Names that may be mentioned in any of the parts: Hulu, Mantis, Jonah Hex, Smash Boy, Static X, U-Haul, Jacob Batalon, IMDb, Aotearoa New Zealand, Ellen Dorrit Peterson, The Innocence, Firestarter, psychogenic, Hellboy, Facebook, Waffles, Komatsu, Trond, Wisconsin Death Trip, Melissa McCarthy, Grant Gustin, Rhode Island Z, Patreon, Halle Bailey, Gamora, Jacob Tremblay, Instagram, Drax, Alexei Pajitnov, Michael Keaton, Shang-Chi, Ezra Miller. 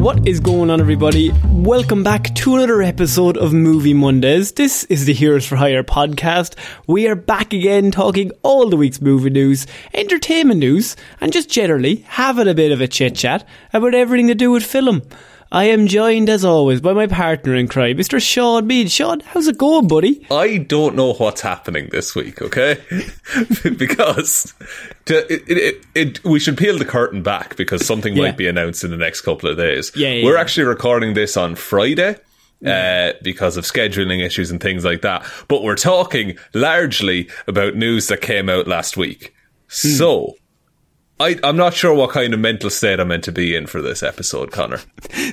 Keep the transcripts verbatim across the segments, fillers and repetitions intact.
What is going on, everybody? Welcome back to another episode of Movie Mondays. This is the Heroes for Hire podcast. We are back again talking all the week's movie news, entertainment news, and just generally having a bit of a chit-chat about everything to do with film. I am joined, as always, by my partner in crime, Mister Shaun Meighan. Shaun, how's it going, buddy? I don't know what's happening this week, okay? because to, it, it, it, we should peel the curtain back because something yeah. might be announced in the next couple of days. Yeah, yeah, We're yeah. actually recording this on Friday yeah. uh, because of scheduling issues and things like that. But we're talking largely about news that came out last week. Mm. So... I, I'm not sure what kind of mental state I'm meant to be in for this episode, Connor.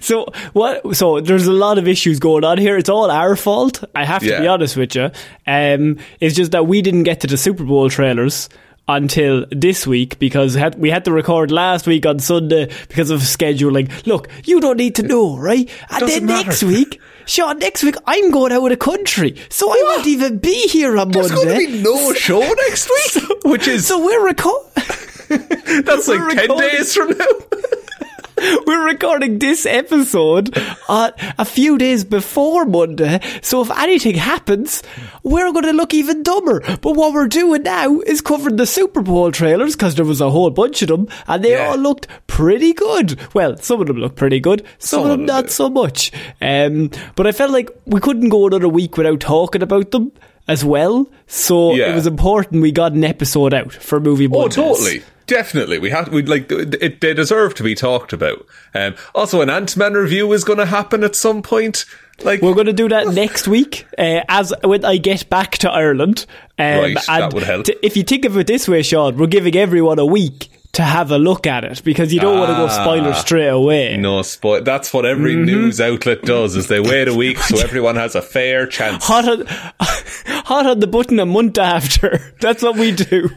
So what? So there's a lot of issues going on here. It's all our fault. I have to yeah. be honest with you. Um, it's just that we didn't get to the Super Bowl trailers until this week because we had to record last week on Sunday because of scheduling. Look, you don't need to know, right? And Doesn't then matter. next week... Shaun, next week I'm going out of the country, so what? I won't even be here on There's Monday. There's going to be no show next week, so, which is so we're recording. That's we're like recording. ten days from now. We're recording this episode uh, a few days before Monday, so if anything happens, we're going to look even dumber. But what we're doing now is covering the Super Bowl trailers because there was a whole bunch of them, and they yeah. all looked pretty good. Well, some of them look pretty good, some, some of them not do. so much. Um, but I felt like we couldn't go another week without talking about them as well. So yeah. it was important we got an episode out for Movie Mondays. Oh, totally. Definitely. We have, we like, it, they deserve to be talked about. Um, also, an Ant-Man review is going to happen at some point. Like, we're going to do that next week uh, as when I get back to Ireland. Um, right, and that would help. T- if you think of it this way, Shaun, we're giving everyone a week to have a look at it because you don't ah, want to go spoiler straight away. No spoil. That's what every mm-hmm. news outlet does is they wait a week so everyone has a fair chance. Hot on, hot on the button a month after. That's what we do.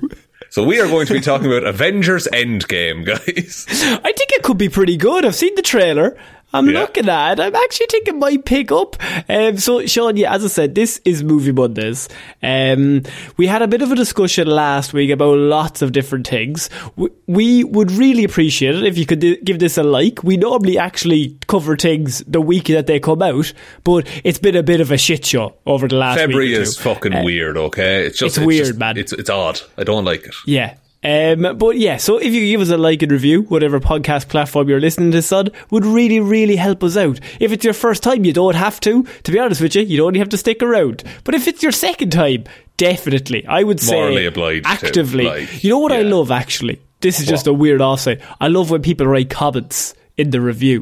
So we are going to be talking about Avengers Endgame, guys. I think it could be pretty good. I've seen the trailer. I'm yeah. looking at it. I'm actually thinking it might pick up. Um, so, Shaun, yeah, as I said, this is Movie Mondays. Um, we had a bit of a discussion last week about lots of different things. We, we would really appreciate it if you could th- give this a like. We normally actually cover things the week that they come out, but it's been a bit of a shit show over the last February week. February is fucking uh, weird, okay? It's just it's, it's weird, just, man. It's, it's odd. I don't like it. Yeah. Um, but yeah, so if you give us a like and review, whatever podcast platform you're listening to this on, would really, really help us out. If it's your first time, you don't have to. To be honest with you, you don't have to stick around. But if it's your second time, definitely, I would say morally obliged actively. To, like, you know what yeah. I love, actually? This is just what? a weird offside. I love when people write comments in the review.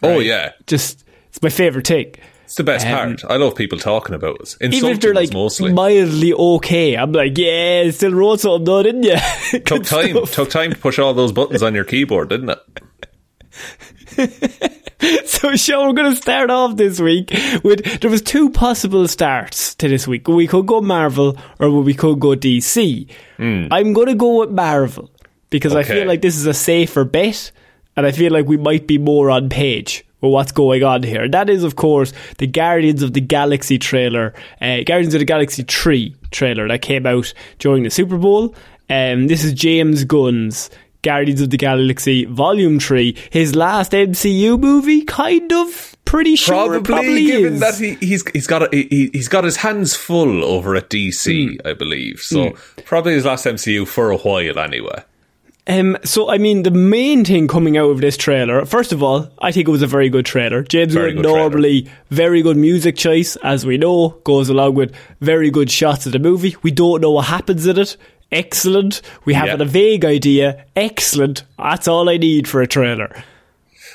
Right? Oh, yeah. Just, it's my favourite thing. It's the best um, part. I love people talking about us. Insulting even if they're like mostly. mildly okay, I'm like, yeah, it still wrote something though, didn't you? Took time. Stuff. Took time to push all those buttons on your keyboard, didn't it? So, Shaun, we're going to start off this week with, there was two possible starts to this week. We could go Marvel or we could go D C. Mm. I'm going to go with Marvel because okay. I feel like this is a safer bet and I feel like we might be more on page with what's going on here. That is, of course, the Guardians of the Galaxy trailer, uh, Guardians of the Galaxy three trailer that came out during the Super Bowl. Um, this is James Gunn's Guardians of the Galaxy Volume three, his last M C U movie, kind of, pretty sure probably, it probably given is. That he, he's, he's, got a, he, he's got his hands full over at D C, mm. I believe, so mm. probably his last M C U for a while anyway. Um, so, I mean, the main thing coming out of this trailer, first of all, I think it was a very good trailer. James Gunn, normally trailer. Very good music choice, as we know, goes along with very good shots of the movie. We don't know what happens in it. Excellent. We have yeah. a vague idea. Excellent. That's all I need for a trailer.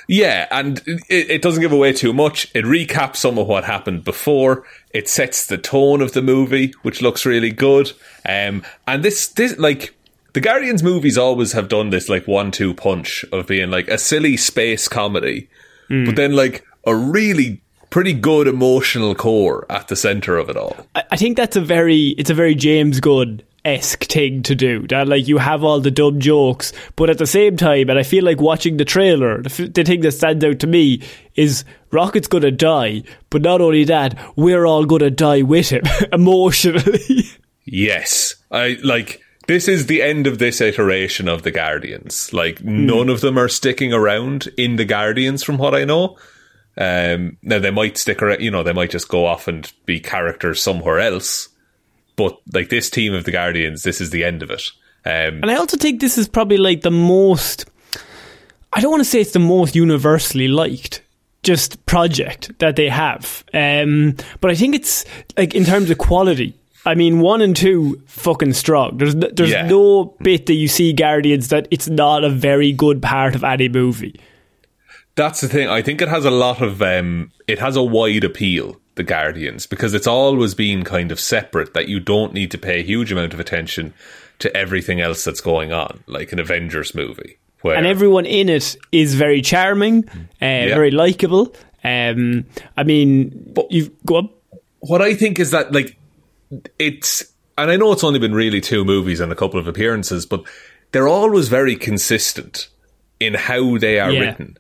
Yeah, and it, it doesn't give away too much. It recaps some of what happened before. It sets the tone of the movie, which looks really good. Um, and this, this, like, the Guardians movies always have done this, like, one-two punch of being, like, a silly space comedy, mm. but then, like, a really pretty good emotional core at the centre of it all. I, I think that's a very, it's a very James Gunn esque thing to do, that like you have all the dumb jokes, but at the same time, and I feel like watching the trailer, the, f- the thing that stands out to me is Rocket's gonna die, but not only that, we're all gonna die with him emotionally. Yes, I like this is the end of this iteration of the Guardians. Like mm. none of them are sticking around in the Guardians, from what I know. Um, now they might stick around, you know, they might just go off and be characters somewhere else. But, like, this team of the Guardians, this is the end of it. Um, and I also think this is probably, like, the most... I don't want to say it's the most universally liked, just, project that they have. Um, but I think it's, like, in terms of quality, I mean, one and two, fucking strong. There's no, there's yeah. no bit that you see Guardians that it's not a very good part of any movie. That's the thing. I think it has a lot of... Um, it has a wide appeal, the Guardians, because it's always been kind of separate, that you don't need to pay a huge amount of attention to everything else that's going on, like an Avengers movie. Where and everyone in it is very charming, uh, yeah. very likeable. Um, I mean, but you've go on. What I think is that, like, it's, and I know it's only been really two movies and a couple of appearances, but they're always very consistent in how they are yeah. written.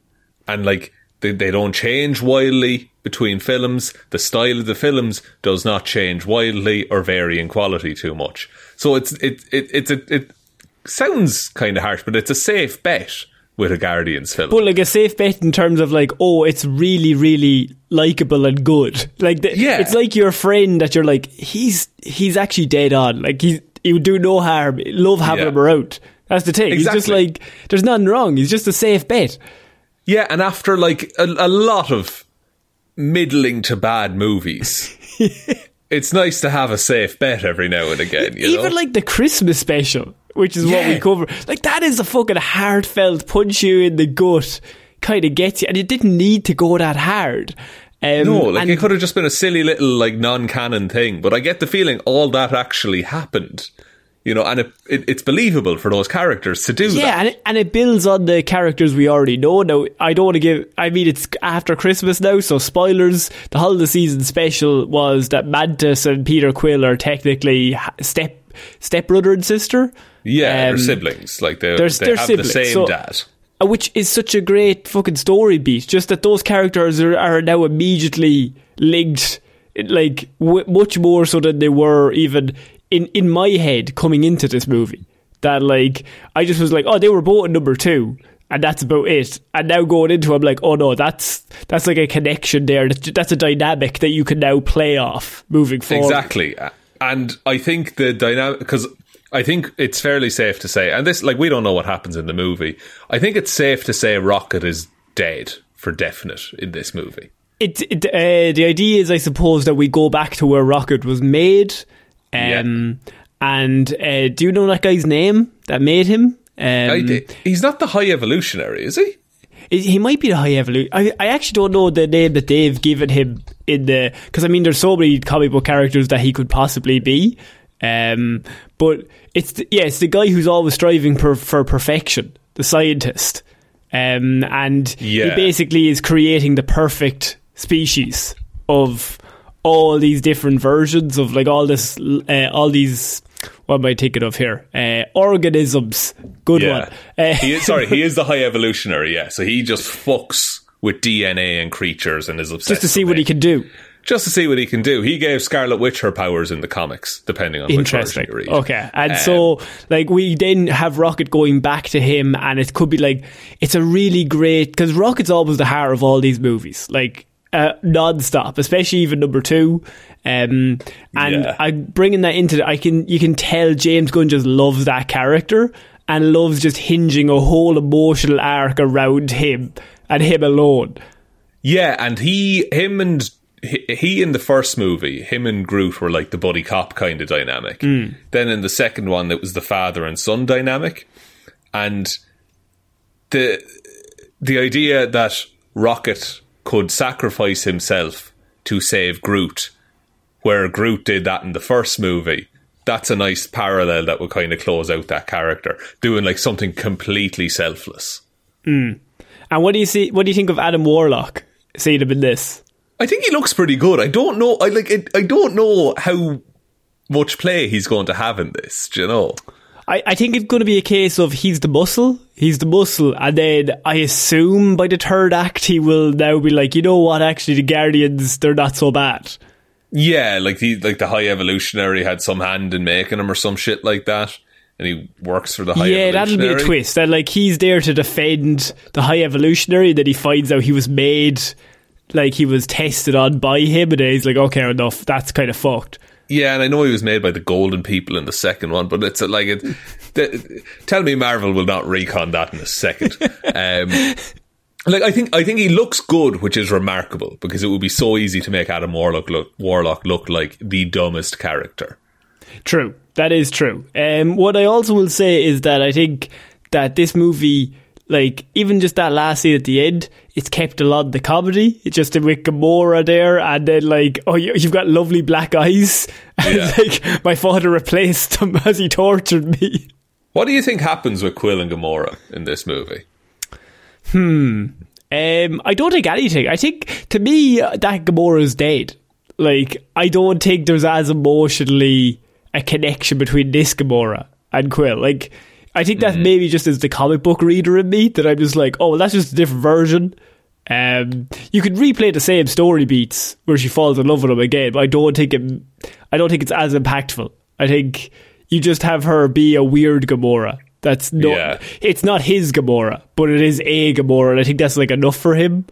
And, like, they, they don't change wildly between films. The style of the films does not change wildly or vary in quality too much. So it's it it it's it, it sounds kind of harsh, but it's a safe bet with a Guardians film. But like a safe bet in terms of like, oh, it's really really likeable and good. Like the, yeah. it's like your friend that you're like, he's he's actually dead on. Like he he would do no harm. Love having yeah. him around. That's the thing. Exactly. He's just like, there's nothing wrong. He's just a safe bet. Yeah, and after like a, a lot of middling to bad movies, it's nice to have a safe bet every now and again, you even know? Like the Christmas special, which is yeah. what we cover, like that is a fucking heartfelt punch you in the gut kind of gets you, and it didn't need to go that hard. Um, no, like and- it could have just been a silly little like non-canon thing, but I get the feeling all that actually happened. You know, and it, it, it's believable for those characters to do yeah, that. Yeah, and it, and it builds on the characters we already know. Now, I don't want to give... I mean, it's after Christmas now, so spoilers. The holiday season special was that Mantis and Peter Quill are technically step stepbrother and sister. Yeah, um, they're siblings. Like, they, they're, they they're have siblings. The same so, dad. Which is such a great fucking story beat. Just that those characters are, are now immediately linked, like, w- much more so than they were even... In, in my head, coming into this movie, that like I just was like, oh, they were both at number two, and that's about it. And now going into, I'm like, oh no, that's that's like a connection there. That's a dynamic that you can now play off moving forward. Exactly, and I think the dynamic, because I think it's fairly safe to say, and this like we don't know what happens in the movie. I think it's safe to say Rocket is dead for definite in this movie. It, it uh, the idea is, I suppose, that we go back to where Rocket was made. Um yeah. And uh, do you know that guy's name that made him? Um, he's not the High Evolutionary, is he? He might be the High Evolutionary. I actually don't know the name that they've given him in the, because I mean there's so many comic book characters that he could possibly be. Um, but it's the, yeah, it's the guy who's always striving per, for perfection, the scientist. Um, and yeah. he basically is creating the perfect species of all these different versions of like all this, uh, all these. What am I thinking of here? Uh, organisms. Good yeah. one. Uh, he is, sorry, he is the high evolutionary. Yeah, so he just fucks with D N A and creatures and is obsessed just to see what it. he can do. Just to see what he can do. He gave Scarlet Witch her powers in the comics, depending on which version you read. Okay, and um, so like we then have Rocket going back to him, and it could be like it's a really great because Rocket's always the heart of all these movies, like uh, non-stop, especially even number two. Um, and yeah. I bringing that into the, I can you can tell James Gunn just loves that character and loves just hinging a whole emotional arc around him and him alone. Yeah, and he, him, and he in the first movie, him and Groot were like the buddy cop kind of dynamic. Mm. Then in the second one, it was the father and son dynamic. And the the idea that Rocket could sacrifice himself to save Groot, where Groot did that in the first movie, that's a nice parallel that would kind of close out that character, doing like something completely selfless. Mm. And what do you see? What do you think of Adam Warlock? Seeing him in this. I think he looks pretty good. I don't know. I like. It, I don't know how much play he's going to have in this. Do you know? I, I think it's going to be a case of he's the muscle. He's the muscle, and then I assume by the third act he will now be like, you know what? Actually, the Guardians, they're not so bad. Yeah, like the like the High Evolutionary had some hand in making him or some shit like that, and he works for the High yeah, Evolutionary. Yeah, that'll be a twist. That like he's there to defend the High Evolutionary. That he finds out he was made. Like he was tested on by him, and he's like, okay, enough. That's kind of fucked. Yeah, and I know he was made by the golden people in the second one, but it's like, it, the, tell me Marvel will not recon that in a second. um, like I think, I think he looks good, which is remarkable because it would be so easy to make Adam Warlock look, Warlock look like the dumbest character. True, that is true. Um, what I also will say is that I think that this movie. Like, even just that last scene at the end, it's kept a lot of the comedy. It's just with Gamora there, and then, like, oh, you've got lovely black eyes. And yeah. like, my father replaced them as he tortured me. What do you think happens with Quill and Gamora in this movie? Hmm. Um, I don't think anything. I think, to me, that Gamora's dead. Like, I don't think there's as emotionally a connection between this Gamora and Quill. Like, I think that mm. maybe just as the comic book reader in me that I'm just like, oh, well, that's just a different version. Um, you could replay the same story beats where she falls in love with him again, but I don't think it, I don't think it's as impactful. I think you just have her be a weird Gamora. That's not. Yeah. It's not his Gamora, but it is a Gamora, and I think that's like enough for him.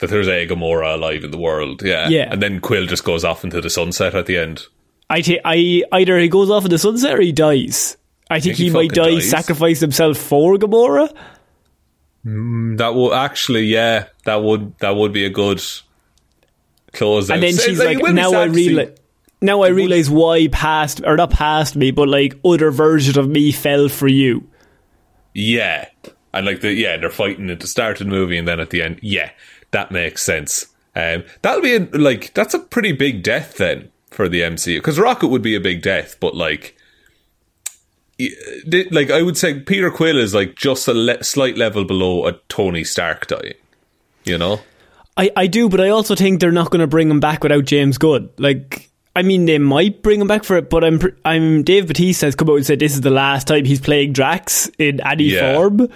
That there's a Gamora alive in the world, yeah. yeah. And then Quill just goes off into the sunset at the end. I t- I either he goes off in the sunset or he dies. I think, I think he, he might die, dies. sacrifice himself for Gamora. Mm, that would actually, yeah, that would that would be a good close. And out. then so she's like, like now, I reali- now I realize, now I realize why past or not past me, but like other versions of me fell for you. Yeah, and like the yeah, they're fighting at the start of the movie and then at the end. Yeah, that makes sense. Um, that'll be a, like that's a pretty big death then for the M C U because Rocket would be a big death, but like. Like I would say Peter Quill is like just a le- slight level below a Tony Stark dying, you know? I, I do, but I also think they're not going to bring him back without James Gunn. Like, I mean, they might bring him back for it, but I'm I'm Dave Bautista has come out and said this is the last time he's playing Drax in any yeah. form.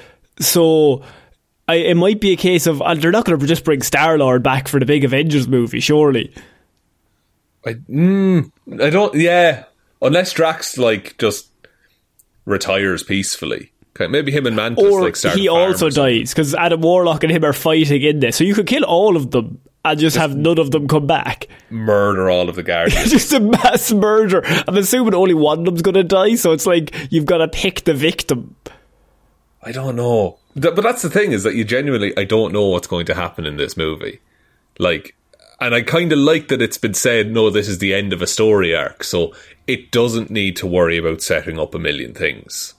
So I, it might be a case of uh, they're not going to just bring Star-Lord back for the big Avengers movie, surely. I, mm, I don't, yeah. Unless Drax like just retires peacefully. Okay, maybe him and Mantis or like start he also or dies because Adam Warlock and him are fighting in this. So you could kill all of them and just, just have none of them come back. Murder all of the Guardians. Just a mass murder. I'm assuming only one of them's going to die. So it's like you've got to pick the victim. I don't know, but that's the thing is that you genuinely I don't know what's going to happen in this movie. Like, and I kind of like that it's been said, no, this is the end of a story arc, so it doesn't need to worry about setting up a million things.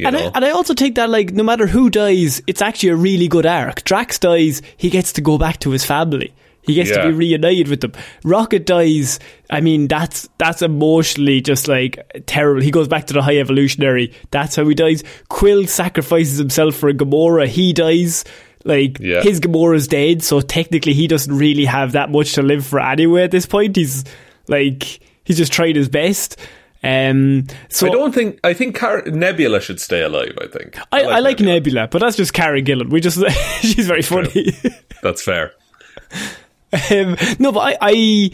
And I, and I also think that, like, no matter who dies, it's actually a really good arc. Drax dies, he gets to go back to his family. He gets yeah. to be reunited with them. Rocket dies. I mean, that's that's emotionally just like terrible. He goes back to the High Evolutionary. That's how he dies. Quill sacrifices himself for a Gamora. He dies. Like, yeah. his Gamora's dead, so technically he doesn't really have that much to live for anyway at this point. He's like, he's just tried his best. Um, so I don't think, I think Car- Nebula should stay alive, I think. I, I, like, I like Nebula. Nebula, but that's just Karen Gillan. We just, she's very funny. True. That's fair. um, no, but I, I,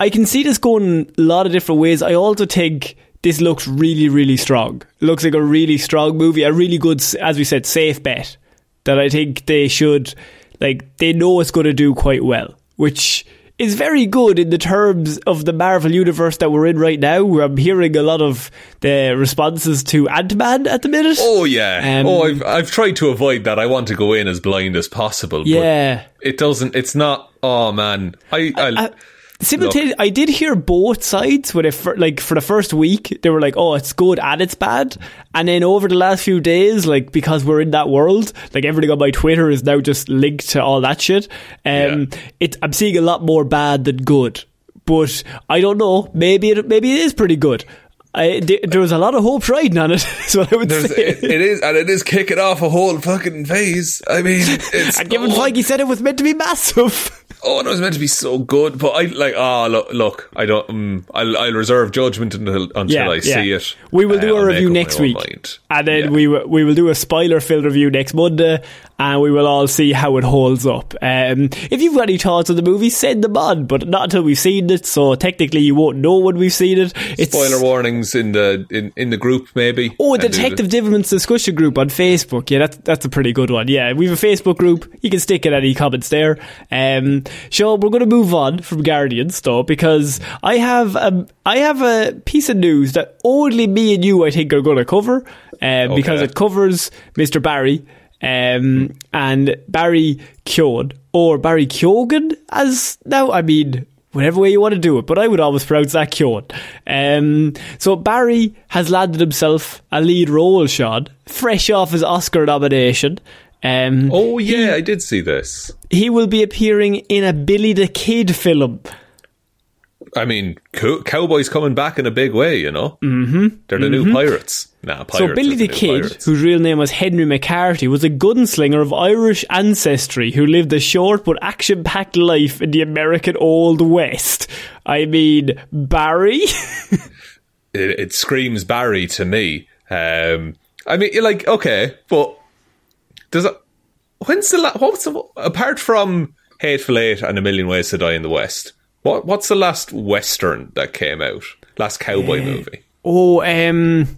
I can see this going a lot of different ways. I also think this looks really, really strong. It looks like a really strong movie, a really good, as we said, safe bet. That I think they should, like, they know it's going to do quite well, which is very good in the terms of the Marvel Universe that we're in right now. I'm hearing a lot of the responses to Ant-Man at the minute. Oh, yeah. Um, oh, I've, I've tried to avoid that. I want to go in as blind as possible. Yeah. But it doesn't, it's not, oh, man. I... I, I Simultaneously, I did hear both sides when it fir- like for the first week they were like, oh, it's good and it's bad, and then over the last few days, like, because we're in that world, like, everything on my Twitter is now just linked to all that shit. Um, yeah. it, I'm seeing a lot more bad than good, but I don't know, maybe it, maybe it is pretty good. I, there was a lot of hope riding on it. That's what I would There's, say. It, it is, and it is kicking off a whole fucking phase. I mean, it's and Kevin Feige said it was meant to be massive. Oh, and it was meant to be so good, but I like. Ah, oh, look, look, I don't. Um, I'll, I'll reserve judgment until until yeah, I yeah. see it. We will do uh, a review next week, mind. and then yeah. we w- we will do a spoiler-filled review next Monday, and we will all see how it holds up. Um, if you've got any thoughts on the movie, send them on, but not until we've seen it. So technically, you won't know when we've seen it. It's, spoiler warnings in the in, in the group, maybe. Oh, the Detective Diverman's discussion group on Facebook. Yeah, that's that's a pretty good one. Yeah, we have a Facebook group. You can stick in any comments there. Um. Sean, we're going to move on from Guardians though, because I have a, I have a piece of news that only me and you I think are going to cover, um, okay. because it covers Mister Barry um, and Barry Keoghan, or Barry Keoghan as now, I mean, whatever way you want to do it, but I would always pronounce that Keoghan. Um, so Barry has landed himself a lead role, Sean, fresh off his Oscar nomination. Um, oh yeah, he, I did see this. He will be appearing in a Billy the Kid film. I mean, co- Cowboy's coming back in a big way, you know. Mm-hmm. They're the mm-hmm. new pirates. Nah, pirates. So Billy the, the Kid, pirates. whose real name was Henry McCarthy, was a gunslinger of Irish ancestry who lived a short but action-packed life in the American Old West. I mean, Barry. it, it screams Barry to me. Um, I mean, you're like, okay, but. Does it, when's the last, what's the, apart from Hateful Eight and A Million Ways to Die in the West, what what's the last Western that came out? Last cowboy uh, movie? Oh, um,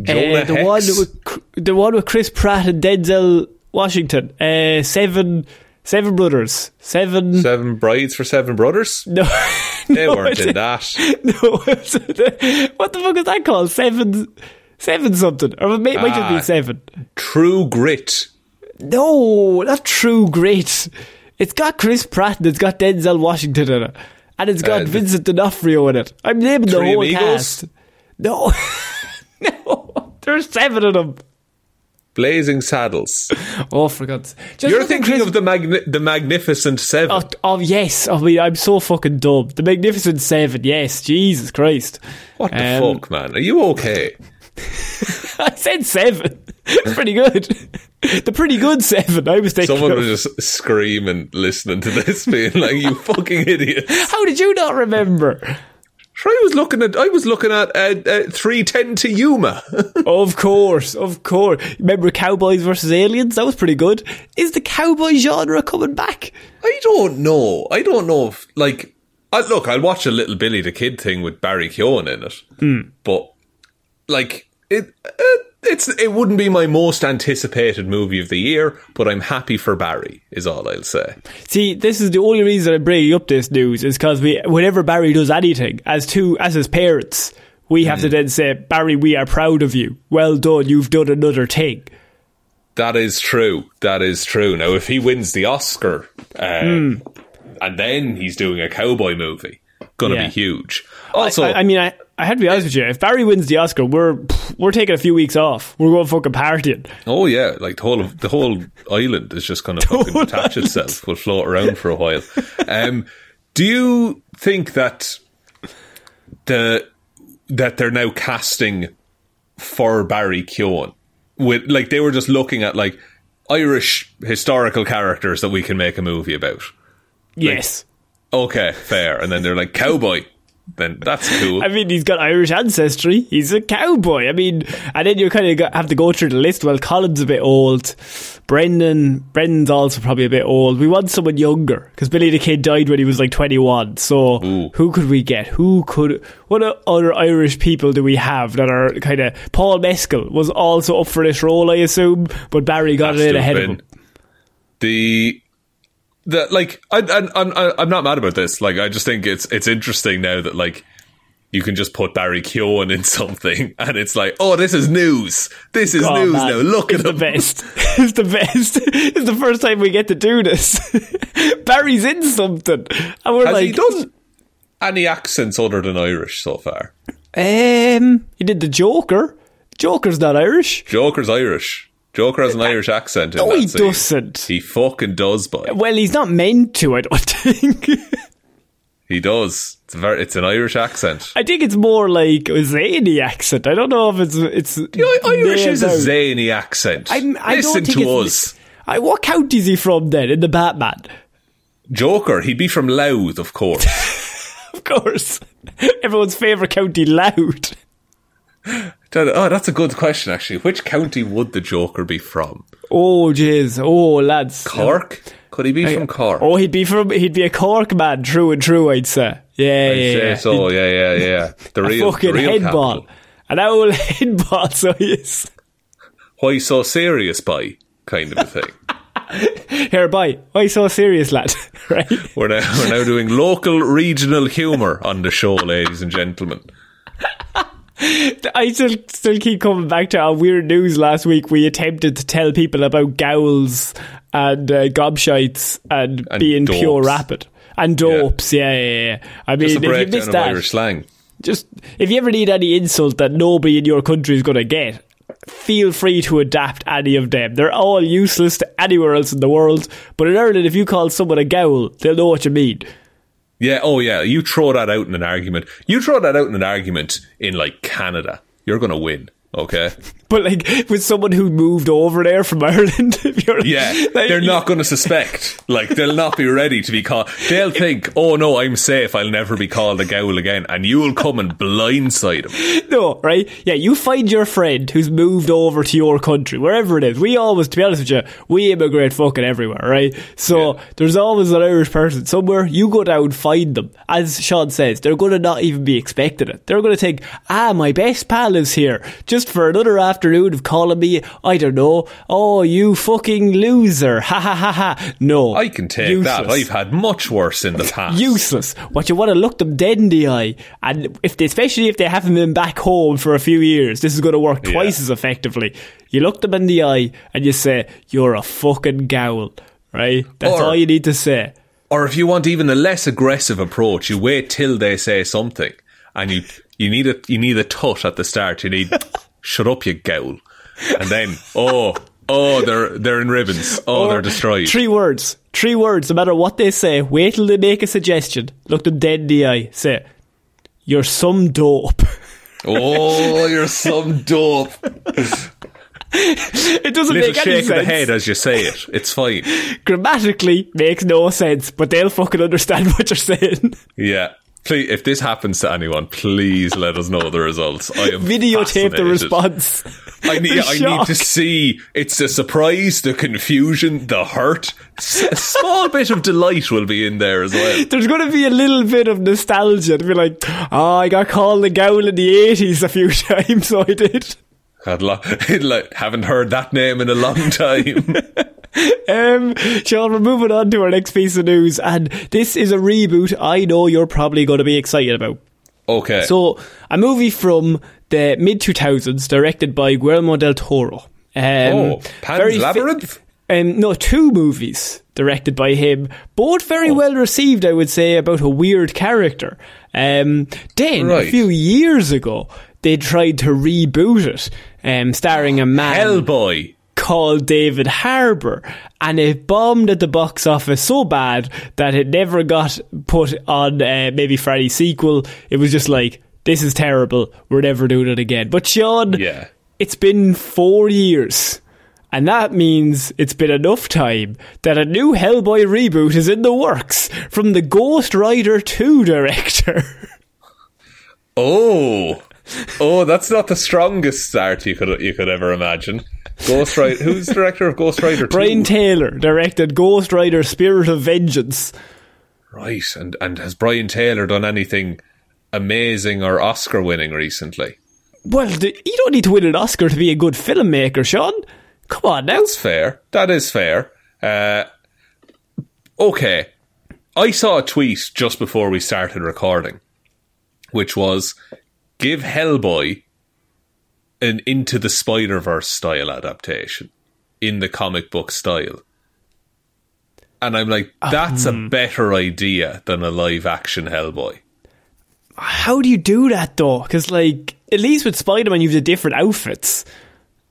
Jonah uh, the Hex. One with, the one with Chris Pratt and Denzel Washington. Uh, seven, seven brothers, seven, seven brides for seven brothers. No, they no, weren't in that. No, what the fuck is that called? Seven, seven something, or it might, ah, might just be seven. True Grit. No, not True Grit. It's got Chris Pratt and it's got Denzel Washington in it. And it's got uh, Vincent D'Onofrio in it. I'm naming the whole Amigos? cast. No. No. There's seven of them. Blazing Saddles. Oh, for God's sake. You're thinking Chris... of the magni- the Magnificent Seven. Oh, oh, yes. I mean, I'm so fucking dumb. The Magnificent Seven, yes. Jesus Christ. What the um, fuck, man? Are you okay? I said seven. It's pretty good. The pretty good seven. I was thinking someone was just screaming, listening to this, being like, "You fucking idiots! How did you not remember?" Sure, I was looking at. I was looking at uh, uh, three ten to Yuma. Of course, of course. Remember Cowboys versus Aliens? That was pretty good. Is the cowboy genre coming back? I don't know. I don't know if like. I, look, I'll watch a little Billy the Kid thing with Barry Keoghan in it, mm. but like it. Uh, It's, it wouldn't be my most anticipated movie of the year, but I'm happy for Barry, is all I'll say. See, this is the only reason I'm bringing up this news, is because we, whenever Barry does anything, as to, as his parents, we have mm. to then say, Barry, we are proud of you. Well done, you've done another thing. That is true. That is true. Now, if he wins the Oscar, um, mm. and then he's doing a cowboy movie, gonna yeah. be huge. Also, I, I mean, I, I have to be honest with you. If Barry wins the Oscar, we're we're taking a few weeks off. We're going fucking partying. Oh yeah, like the whole of, the whole island is just going to fucking attach itself. We'll float around for a while. Um, do you think that the that they're now casting for Barry Keoghan? With like they were just looking at like Irish historical characters that we can make a movie about. Yes. Like, okay, fair. And then they're like cowboy. Then that's cool. I mean, he's got Irish ancestry. He's a cowboy. I mean, and then you kind of have to go through the list. Well, Colin's a bit old. Brendan, Brendan's also probably a bit old. We want someone younger because Billy the Kid died when he was like twenty-one. So Ooh. who could we get? Who could? What other Irish people do we have that are kind of? Paul Mescal was also up for this role, I assume, but Barry got it in ahead of him. The. That like I, I, I'm I'm not mad about this. Like I just think it's it's interesting now that like you can just put Barry Keoghan in something and it's like, oh, this is news. This is God, news man. Now. Look it's at the him. best. It's the best. It's the first time we get to do this. Barry's in something, and we're Has like, he done any accents other than Irish so far? Um, he did the Joker. Joker's not Irish. Joker's Irish. Joker has an Irish accent in no, that he scene. doesn't. He fucking does, boy. Well, he's not meant to, I don't think. He does. It's, very, it's an Irish accent. I think it's more like a zany accent. I don't know if it's... it's you know, Irish is out. a zany accent. I'm, I Listen don't think to us. I, what county is he from then in the Batman? Joker. He'd be from Louth, of course. Of course. Everyone's favourite county, Louth. Oh, that's a good question, actually. Which county would the Joker be from? Oh, jeez. Oh, lads. Cork? Could he be I, from Cork? Oh, he'd be from. He'd be a Cork man, true and true, I'd say. Yeah, I'd yeah, say yeah. so, yeah, yeah, yeah. The real, a fucking the real headball. Capital. An old headball, so yes. Why so serious, boy? Kind of a thing. Here, boy. Why so serious, lad? Right? We're now, we're now doing local, regional humour on the show, ladies and gentlemen. I still, still keep coming back to our weird news last week. We attempted to tell people about gowls and uh, gobshites and, and being dopes. pure rapid. And dopes, yeah, yeah, yeah. yeah. I mean, just a breakdown of that, Irish slang. Just, if you ever need any insult that nobody in your country is going to get, feel free to adapt any of them. They're all useless to anywhere else in the world. But in Ireland, if you call someone a gowl, they'll know what you mean. Yeah, oh yeah, you throw that out in an argument. You throw that out in an argument in, like, Canada. You're going to win, okay? But, like, with someone who moved over there from Ireland, if you're... Yeah, like, they're not going to suspect. Like, they'll not be ready to be called... They'll think, oh, no, I'm safe, I'll never be called a gowl again, and you'll come and blindside them. No, right? Yeah, you find your friend who's moved over to your country, wherever it is. We always, to be honest with you, we immigrate fucking everywhere, right? So, yeah. There's always an Irish person somewhere. You go down, find them. As Sean says, they're going to not even be expecting it. They're going to think, ah, my best pal is here, just for another afternoon. Afternoon of calling me, I don't know, oh, you fucking loser, ha ha ha ha. No, I can take useless. That I've had much worse in the past. Useless. What you want to look them dead in the eye, and if they, especially if they haven't been back home for a few years, this is going to work twice yeah. as effectively. You look them in the eye and you say, you're a fucking gowl, right? That's or, all you need to say. Or if you want even a less aggressive approach, you wait till they say something, and you you need a you need a tut at the start. You need shut up, you gowl. And then, oh, oh, they're they're in ribbons. Oh, or they're destroyed. Three words. Three words. No matter what they say, wait till they make a suggestion. Look them dead in the eye. Say, you're some dope. Oh, you're some dope. It doesn't Little make any sense. Little shake of the head as you say it. It's fine. Grammatically, makes no sense, but they'll fucking understand what you're saying. Yeah. Please, if this happens to anyone, please let us know the results. I am Videotape the response. I need, I need to see. It's the surprise, the confusion, the hurt. A small bit of delight will be in there as well. There's going to be a little bit of nostalgia to be like, oh, I got called the gowl in the eighties a few times, so I did. God, like, haven't heard that name in a long time. Um, Sean, we're moving on to our next piece of news, and this is a reboot I know you're probably going to be excited about. Okay. So, a movie from the mid two thousands, directed by Guillermo del Toro. Um, oh, Pan's Labyrinth? Fi- Um, no, two movies directed by him, both very oh. well received, I would say, about a weird character. Um, then, right. a few years ago, they tried to reboot it, um, starring a man... Hellboy! ...called David Harbour, and it bombed at the box office so bad that it never got put on uh, maybe for any sequel. It was just like, this is terrible, we're never doing it again. But Shaun, yeah. it's been four years... And that means it's been enough time that a new Hellboy reboot is in the works from the Ghost Rider two director. Oh. Oh, that's not the strongest start you could you could ever imagine. Ghost Rider. Who's the director of Ghost Rider two? Brian Taylor directed Ghost Rider Spirit of Vengeance. Right. And, and has Brian Taylor done anything amazing or Oscar winning recently? Well, the, you don't need to win an Oscar to be a good filmmaker, Shaun. Come on now. That's fair. That is fair. Uh, okay. I saw a tweet just before we started recording, which was, give Hellboy an Into the Spider-Verse style adaptation in the comic book style. And I'm like, that's um, a better idea than a live action Hellboy. How do you do that though? Because like, at least with Spider-Man, you have the different outfits.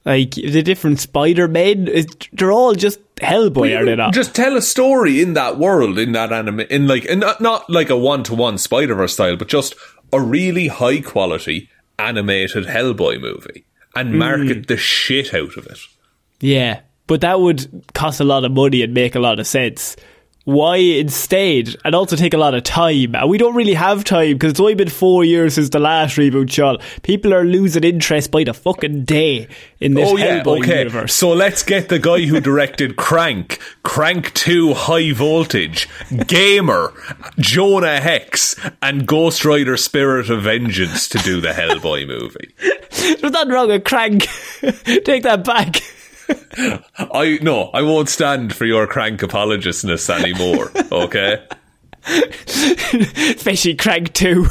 Like, the different Spider-Men, they're all just Hellboy, are they not? Just tell a story in that world, in that anime, in like, in not, not like a one-to-one Spider-Verse style, but just a really high-quality animated Hellboy movie. And market mm. the shit out of it. Yeah, but that would cost a lot of money and make a lot of sense. Why instead, and also take a lot of time, and we don't really have time because it's only been four years since the last reboot, Shaun. People are losing interest by the fucking day in this oh, yeah, Hellboy okay. universe. So let's get the guy who directed Crank, Crank two High Voltage, Gamer, Jonah Hex, and Ghost Rider Spirit of Vengeance to do the Hellboy movie. There's nothing wrong with Crank. Take that back. I no, I won't stand for your Crank apologistness anymore, okay? Especially Crank two,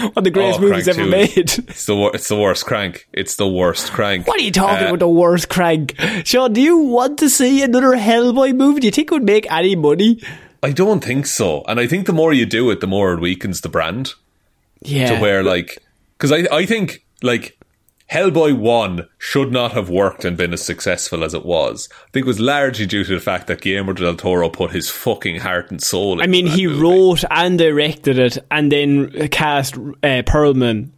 one of the greatest oh, movies Crank ever made. Is, it's, the wor- it's the worst Crank. It's the worst Crank. What are you talking uh, about, the worst Crank? Shaun, do you want to see another Hellboy movie? Do you think it would make any money? I don't think so. And I think the more you do it, the more it weakens the brand. Yeah. To where, like... Because I, I think, like... Hellboy one should not have worked and been as successful as it was. I think it was largely due to the fact that Guillermo del Toro put his fucking heart and soul into it. I mean, he movie. wrote and directed it and then cast uh, Perlman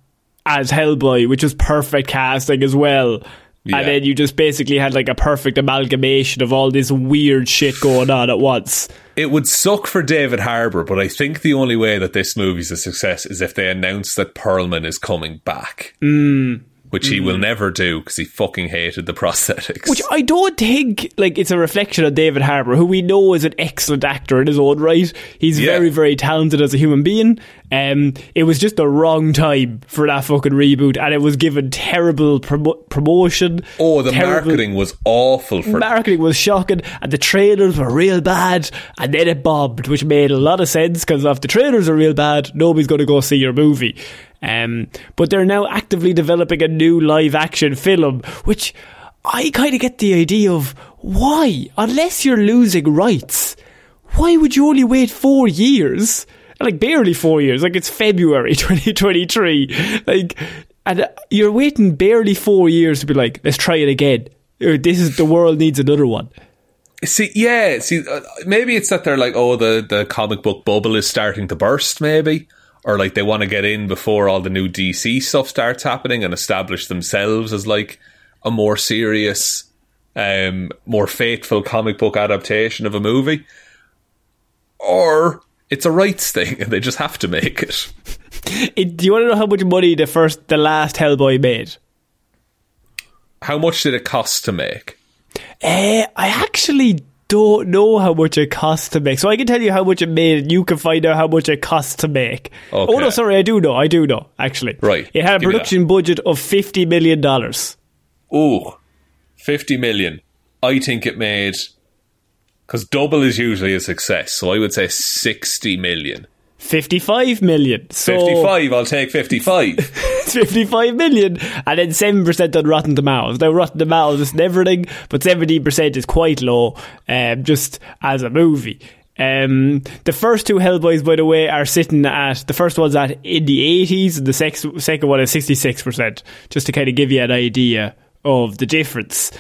as Hellboy, which was perfect casting as well. Yeah. And then you just basically had like a perfect amalgamation of all this weird shit going on at once. It would suck for David Harbour, but I think the only way that this movie's a success is if they announce that Perlman is coming back. Mm. Which he mm. will never do because he fucking hated the prosthetics. Which I don't think, like, it's a reflection of David Harbour, who we know is an excellent actor in his own right. He's yeah. very, very talented as a human being. Um, it was just the wrong time for that fucking reboot, and it was given terrible prom- promotion. Oh, the marketing was awful. for Marketing them. was shocking, and the trailers were real bad, and then it bombed, which made a lot of sense because if the trailers are real bad, nobody's going to go see your movie. Um, but they're now actively developing a new live action film, which I kind of get the idea of why, unless you're losing rights, why would you only wait four years? Like barely four years, like it's February twenty twenty-three. Like, and you're waiting barely four years to be like, let's try it again. This is, the world needs another one. See, yeah, see, maybe it's that they're like, oh, the, the comic book bubble is starting to burst, maybe. Or, like, they want to get in before all the new D C stuff starts happening and establish themselves as, like, a more serious, um, more faithful comic book adaptation of a movie. Or it's a rights thing and they just have to make it. it do you want to know how much money the first, the last Hellboy made? How much did it cost to make? Uh, I actually... don't know how much it costs to make, so I can tell you how much it made and you can find out how much it costs to make. Okay. Oh no, sorry, I do know I do know actually. Right. It had a Give production budget of fifty million dollars. Ooh, fifty million. I think it made, because double is usually a success, so I would say sixty million. fifty-five million. So fifty-five, I'll take fifty-five. It's fifty-five million and then seven percent on Rotten Tomatoes. Now, Rotten Tomatoes isn't everything, but seventeen percent is quite low, um, just as a movie. Um, the first two Hellboys, by the way, are sitting at, the first one's at in the eighties, and the sex, second one is sixty-six percent, just to kind of give you an idea of the difference.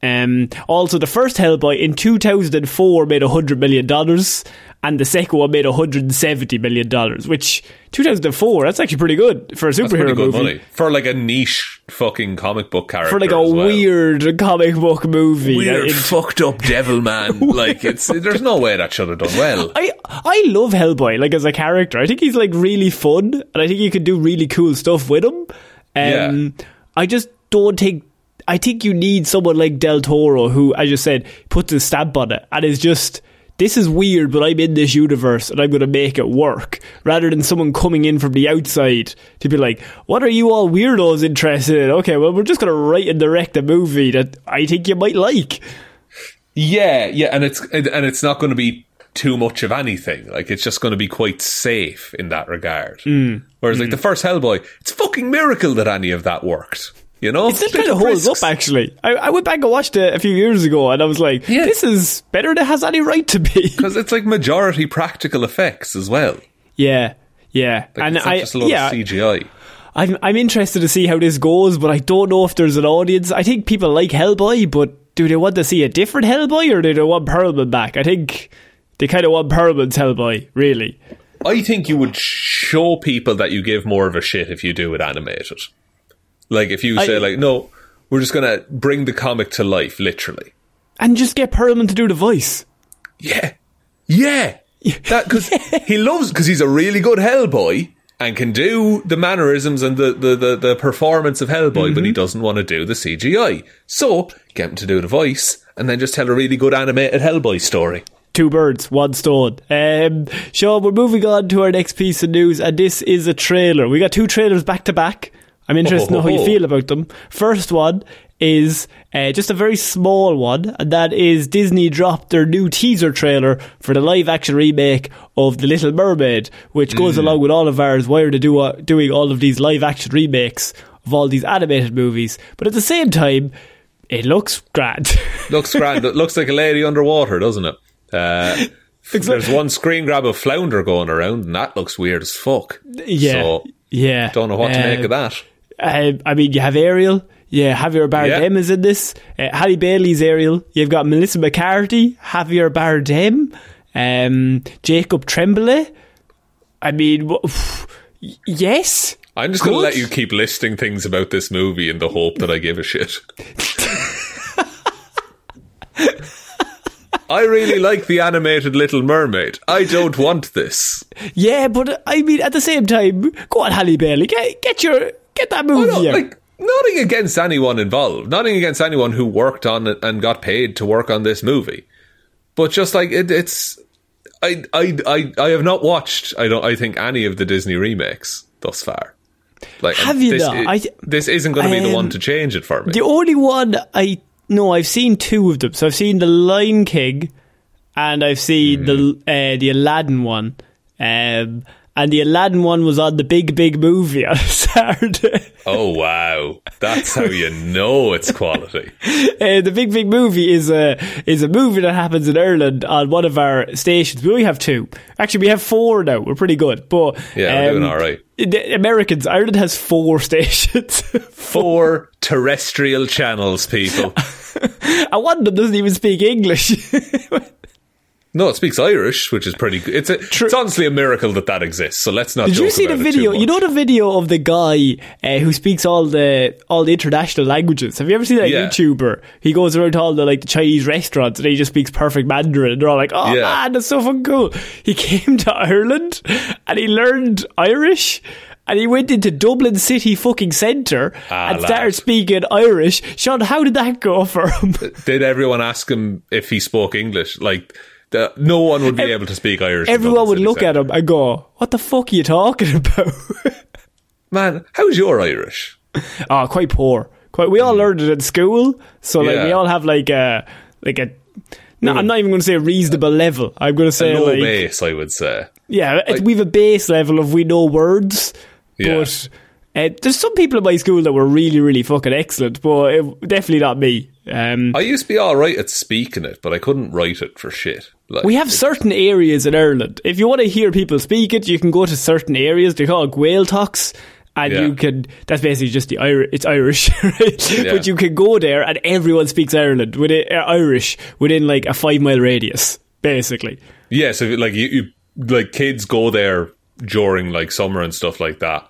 Um, also, the first Hellboy in two thousand four made one hundred million dollars, and the second one made one hundred seventy million dollars, which, two thousand four, that's actually pretty good for a superhero that's good movie. Money. For like a niche fucking comic book character. For like a as well. Weird comic book movie. Weird fucked up devil man. Like, it's there's no way that should have done well. I I love Hellboy, like, as a character. I think he's like really fun, and I think you could do really cool stuff with him. Um, yeah. I just don't think I think you need someone like Del Toro, who, as you said, puts a stamp on it and is just, this is weird, but I'm in this universe and I'm going to make it work, rather than someone coming in from the outside to be like, what are you all weirdos interested in? Okay, well, we're just going to write and direct a movie that I think you might like. Yeah, yeah, and it's and it's not going to be too much of anything. Like, it's just going to be quite safe in that regard. Mm. Whereas, mm. like, the first Hellboy, it's a fucking miracle that any of that worked. You know, it still kind of holds risks. Up, actually. I, I went back and watched it a few years ago, and I was like, yeah. This is better than it has any right to be. Because it's like majority practical effects as well. Yeah, yeah. Like, and it's not I, just a lot yeah, of C G I. I'm, I'm interested to see how this goes, but I don't know if there's an audience. I think people like Hellboy, but do they want to see a different Hellboy, or do they want Perlman back? I think they kind of want Perlman's Hellboy, really. I think you would show people that you give more of a shit if you do it animated. Like, if you say, I, like, no, we're just going to bring the comic to life, literally. And just get Perlman to do the voice. Yeah. Yeah. Because yeah. he loves, because he's a really good Hellboy and can do the mannerisms and the, the, the, the performance of Hellboy, mm-hmm. but he doesn't want to do the C G I. So, get him to do the voice and then just tell a really good animated Hellboy story. Two birds, one stone. Um, Sean, we're moving on to our next piece of news, and this is a trailer. We got two trailers back to back. I'm interested oh, oh, oh. to know how you feel about them. First one is uh, just a very small one, and that is Disney dropped their new teaser trailer for the live-action remake of The Little Mermaid, which goes mm. along with all of ours. Why are they do, uh, doing all of these live-action remakes of all these animated movies? But at the same time, it looks grand. looks grand. It looks like a lady underwater, doesn't it? Uh, exactly. There's one screen grab of Flounder going around, and that looks weird as fuck. Yeah. So, yeah. Don't know what to uh, make of that. Uh, I mean, you have Ariel. Yeah, Javier Bardem yeah. is in this. Uh, Halle Bailey's Ariel. You've got Melissa McCarthy, Javier Bardem, um, Jacob Tremblay. I mean, wh- yes. I'm just going to let you keep listing things about this movie in the hope that I give a shit. I really like the animated Little Mermaid. I don't want this. Yeah, but I mean, at the same time, go on, Halle Bailey. Get, get your... Get that movie oh, no, like, nothing against anyone involved. Nothing against anyone who worked on it and got paid to work on this movie. But just like, it, it's... I, I I I have not watched, I don't. I think, any of the Disney remakes thus far. Like, have you this, not? It, I th- this isn't going to be um, the one to change it for me. The only one I... No, I've seen two of them. So I've seen The Lion King, and I've seen mm. the uh, the Aladdin one. Um... And the Aladdin one was on the Big Big Movie on Saturday. Oh, wow. That's how you know it's quality. uh, the Big Big Movie is a, is a movie that happens in Ireland on one of our stations. We only have two. Actually, we have four now. We're pretty good. But yeah, we're um, doing all right. The Americans, Ireland has four stations. four. four terrestrial channels, people. And one of them doesn't even speak English. No, it speaks Irish, which is pretty good. It's, a, it's honestly a miracle that that exists, so let's not Did joke you see about the video? You know the video of the guy uh, who speaks all the all the international languages? Have you ever seen that yeah. YouTuber? He goes around to all the, like, the Chinese restaurants and he just speaks perfect Mandarin, and they're all like, oh yeah. man, that's so fucking cool. He came to Ireland and he learned Irish. And he went into Dublin City fucking centre ah, and started lad. speaking Irish. Sean, how did that go for him? Did everyone ask him if he spoke English? Like, the, no one would be Ev- able to speak Irish. Everyone would look centre. at him and go, what the fuck are you talking about? Man, how's your Irish? Oh, quite poor. Quite. We all learned it in school. So, like, yeah. we all have, like, a... Like a No, I'm not even going to say a reasonable level. I'm going to say a low like, base, I would say. Yeah, like, we have a base level of we know words, yeah. but uh, there's some people in my school that were really, really fucking excellent, but it, definitely not me. Um, I used to be all right at speaking it, but I couldn't write it for shit. Like, we have certain areas in Ireland. If you want to hear people speak it, you can go to certain areas. They call it Gaeltachts. And yeah. you can, that's basically just the Irish, it's Irish, right? Yeah. But you can go there and everyone speaks Ireland, within, uh, Irish, within like a five mile radius, basically. Yeah, so like, you, you, like kids go there during like summer and stuff like that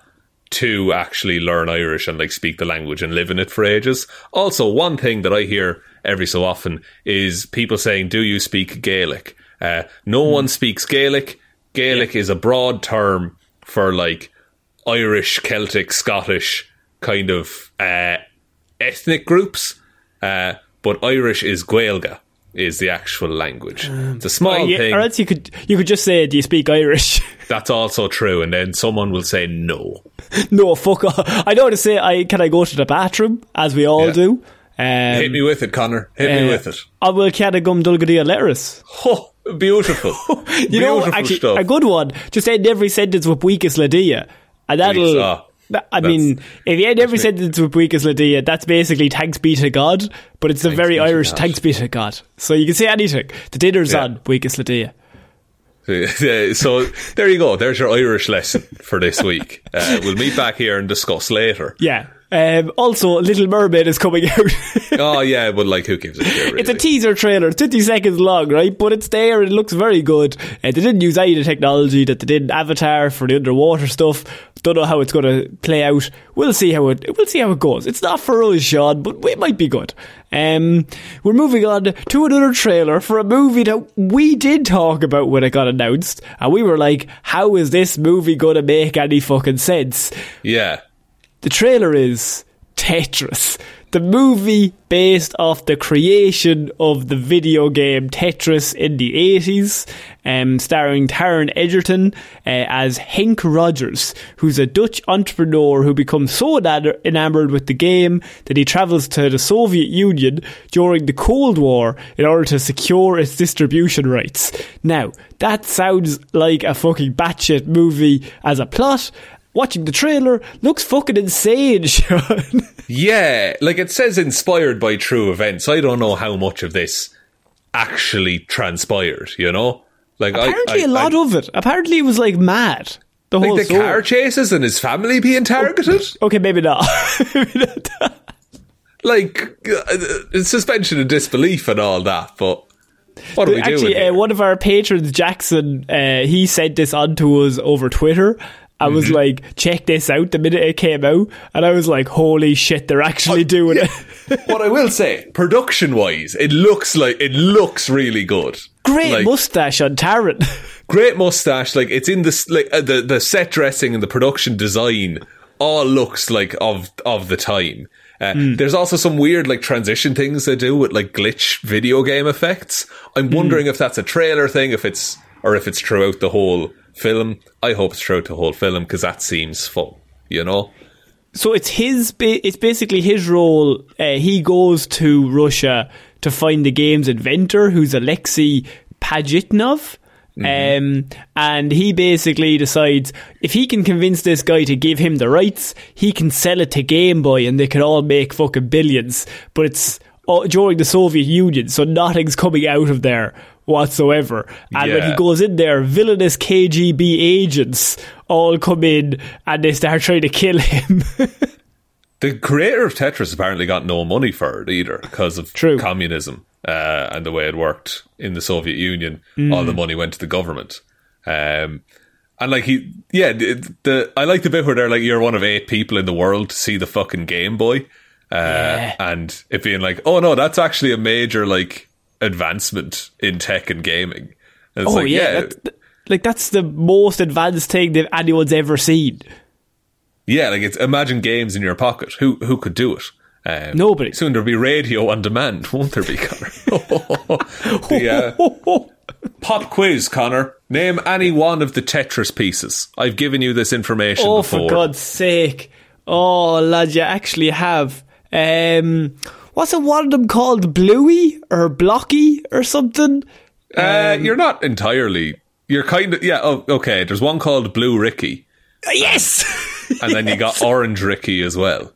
to actually learn Irish and like speak the language and live in it for ages. Also, one thing that I hear every so often is people saying, do you speak Gaelic? Uh, no mm. one speaks Gaelic. Gaelic yeah. is a broad term for like, Irish, Celtic, Scottish kind of uh, ethnic groups, uh, but Irish is Gaeilge, is the actual language. Um, it's a small yeah, thing. Or else you could you could just say, do you speak Irish? That's also true, and then someone will say no. No, fuck off. I know how to say, I, can I go to the bathroom, as we all yeah. do. Um, Hit me with it, Connor. Hit uh, me with it. I will carry gum dulgadea leris. Oh, beautiful. you beautiful know, actually, stuff. A good one. Just end every sentence with weakest ladea. And that'll, uh, I mean, if you had every sentence with Buikas Ladia, that's basically thanks be to God, but it's a very Irish thanks be to God. So you can say anything. The dinner's yeah. on, Buikas Ladia. So there you go. There's your Irish lesson for this week. Uh, we'll meet back here and discuss later. Yeah. Um, also, Little Mermaid is coming out. Oh, yeah, but like, who gives a shit? Really? It's a teaser trailer, fifty seconds long, right? But it's there, and it looks very good. Uh, they didn't use any of the technology that they did in Avatar for the underwater stuff. Don't know how it's going to play out. We'll see how it We'll see how it goes. It's not for us, Shaun, but it might be good. Um, we're moving on to another trailer for a movie that we did talk about when it got announced, and we were like, how is this movie going to make any fucking sense? Yeah. The trailer is Tetris, the movie based off the creation of the video game Tetris in the eighties, um, starring Taron Egerton uh, as Henk Rogers, who's a Dutch entrepreneur who becomes so enamoured with the game that he travels to the Soviet Union during the Cold War in order to secure its distribution rights. Now, that sounds like a fucking batshit movie as a plot. Watching the trailer looks fucking insane, Shaun. Yeah, like it says inspired by true events. I don't know how much of this actually transpired, you know? Like Apparently I, I, a lot I, of it. Apparently it was like mad. The like whole the story. Car chases and his family being targeted? Oh, okay, maybe not. maybe not like, uh, suspension of disbelief and all that, but... What are we Actually, doing uh, one of our patrons, Jackson, uh, he sent this on to us over Twitter. I was like, check this out the minute it came out. And I was like, holy shit, they're actually I, doing yeah. it. What I will say, production-wise, it looks like, it looks really good. Great like, mustache on Taron. Great mustache. Like, it's in the, like, uh, the, the set dressing and the production design all looks like of, of the time. Uh, mm. There's also some weird, like, transition things they do with, like, glitch video game effects. I'm wondering mm. if that's a trailer thing, if it's, or if it's throughout the whole film. I hope it's throughout the whole film because that seems fun, you know? So it's his, ba- it's basically his role. Uh, he goes to Russia to find the game's inventor, who's Alexei Pajitnov. Mm-hmm. Um, and he basically decides if he can convince this guy to give him the rights, he can sell it to Game Boy and they can all make fucking billions. But it's all during the Soviet Union, so nothing's coming out of there whatsoever. And yeah. when he goes in there, villainous K G B agents all come in and they start trying to kill him. The creator of Tetris apparently got no money for it either because of True. communism uh, and the way it worked in the Soviet Union. Mm. All the money went to the government. Um, and like he, yeah, the, the I like the bit where they're like, you're one of eight people in the world to see the fucking Game Boy. Uh, yeah. And it being like, oh no, that's actually a major like advancement in tech and gaming. And it's oh, like, yeah. yeah. That's th- like, that's the most advanced thing that anyone's ever seen. Yeah, like, it's imagine games in your pocket. Who who could do it? Um, Nobody. Soon there'll be radio on demand, won't there be, Connor? the, uh, pop quiz, Connor. Name any one of the Tetris pieces. I've given you this information oh, before. Oh, for God's sake. Oh, lad, you actually have. Um... wasn't one of them called Bluey or Blocky or something? Uh, um, you're not entirely. You're kind of, yeah, oh, okay. There's one called Blue Ricky. Yes! And, and yes. then you got Orange Ricky as well.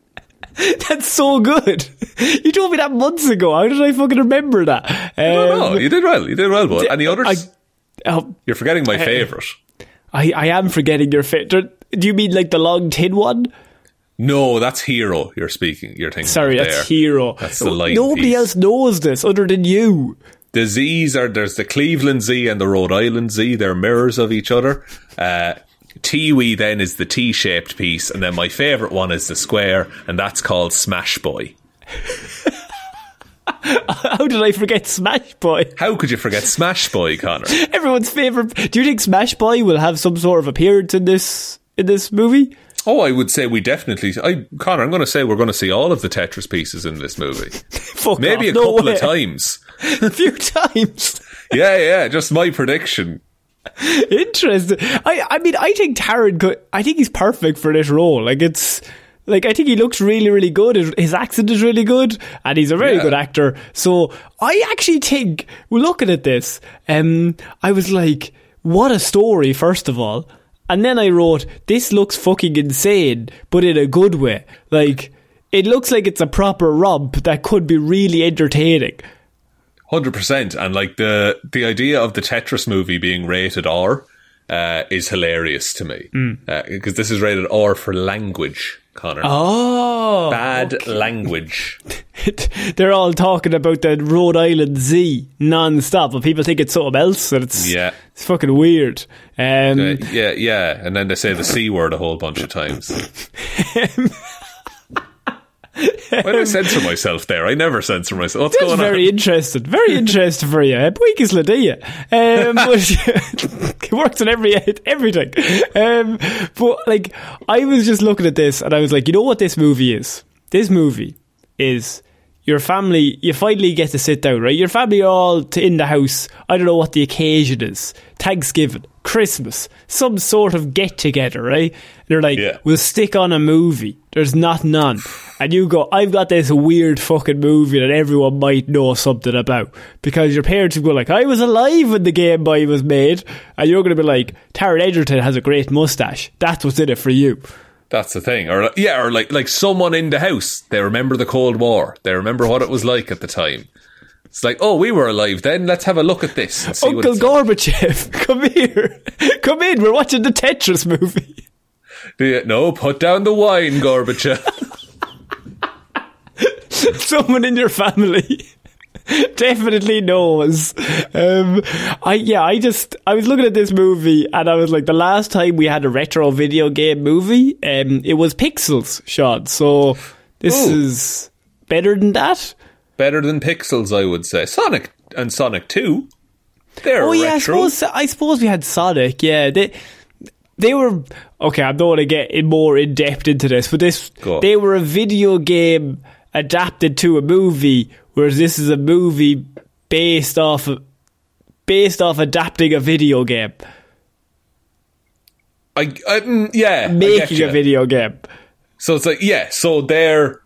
That's so good. You told me that months ago. How did I fucking remember that? Um, no, no, you did well. You did well, bud. And the others? I, uh, you're forgetting my uh, favourite. I, I am forgetting your favourite. Do you mean like the long tin one? No, that's Hero you're speaking. You're thinking Sorry, that's there. Hero. That's the light Nobody piece. Else knows this other than you. The Z's are, there's the Cleveland Z and the Rhode Island Z. They're mirrors of each other. Uh, Tiwi then is the T-shaped piece. And then my favourite one is the square. And that's called Smash Boy. How did I forget Smash Boy? How could you forget Smash Boy, Connor? Everyone's favourite. Do you think Smash Boy will have some sort of appearance in this in this movie? Oh, I would say we definitely... I, Connor, I'm going to say we're going to see all of the Tetris pieces in this movie. Fuck Maybe off, a no couple way. of times. A few times. yeah, yeah, just my prediction. Interesting. I, I mean, I think Taron could... I think he's perfect for this role. Like, it's... Like, I think he looks really, really good. His accent is really good. And he's a very yeah. good actor. So, I actually think... Looking at this, um, I was like, what a story, first of all. And then I wrote, this looks fucking insane, but in a good way. Like, it looks like it's a proper romp that could be really entertaining. one hundred percent. And, like, the the idea of the Tetris movie being rated R uh, is hilarious to me. Because mm. uh, this is rated R for language, Connor. Oh! Bad okay. language. They're all talking about the Rhode Island Z non-stop, but people think it's something else, and it's, yeah. it's fucking weird. Um, uh, yeah, yeah, and then they say the C word a whole bunch of times. um, Why did I censor myself there? I never censor myself. What's going on? That's very interesting. Very interesting for you. Buikis Ladea. Um, but it works on every everything. Um, but like, I was just looking at this and I was like, you know what this movie is? This movie is your family. You finally get to sit down, right? Your family are all in the house. I don't know what the occasion is. Thanksgiving, Christmas, some sort of get together, right? They're like, yeah. we'll stick on a movie. There's nothing on. And you go, I've got this weird fucking movie that everyone might know something about. Because your parents will go like, I was alive when the Game Boy was made. And you're going to be like, Taron Egerton has a great mustache. That's what's in it for you. That's the thing. Or yeah, or like, like someone in the house. They remember the Cold War. They remember what it was like at the time. It's like, oh, we were alive then. Let's have a look at this. And see Uncle what Gorbachev, like. Come here. Come in. We're watching the Tetris movie. You, no, put down the wine, Gorbachev. Someone in your family definitely knows. Um, I yeah, I just I was looking at this movie and I was like, the last time we had a retro video game movie, um, it was Pixels, Sean. So this Ooh. is better than that. Better than Pixels, I would say. Sonic and Sonic two. They're oh, yeah, retro. I suppose, I suppose we had Sonic, yeah. They they were... Okay, I don't want to get in more in-depth into this, but this they were a video game adapted to a movie, whereas this is a movie based off, based off adapting a video game. I, I Yeah, Making I a video game. So it's like, yeah, so they're...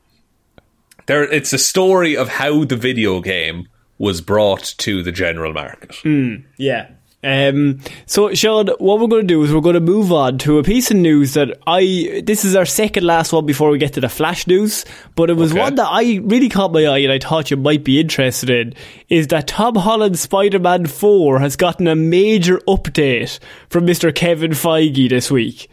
There, it's a story of how the video game was brought to the general market. Mm, yeah. Um, so, Sean, what we're going to do is we're going to move on to a piece of news that I... This is our second last one before we get to the Flash news, but it was okay. one that I really caught my eye and I thought you might be interested in, is that Tom Holland's Spider-Man four has gotten a major update from Mister Kevin Feige this week.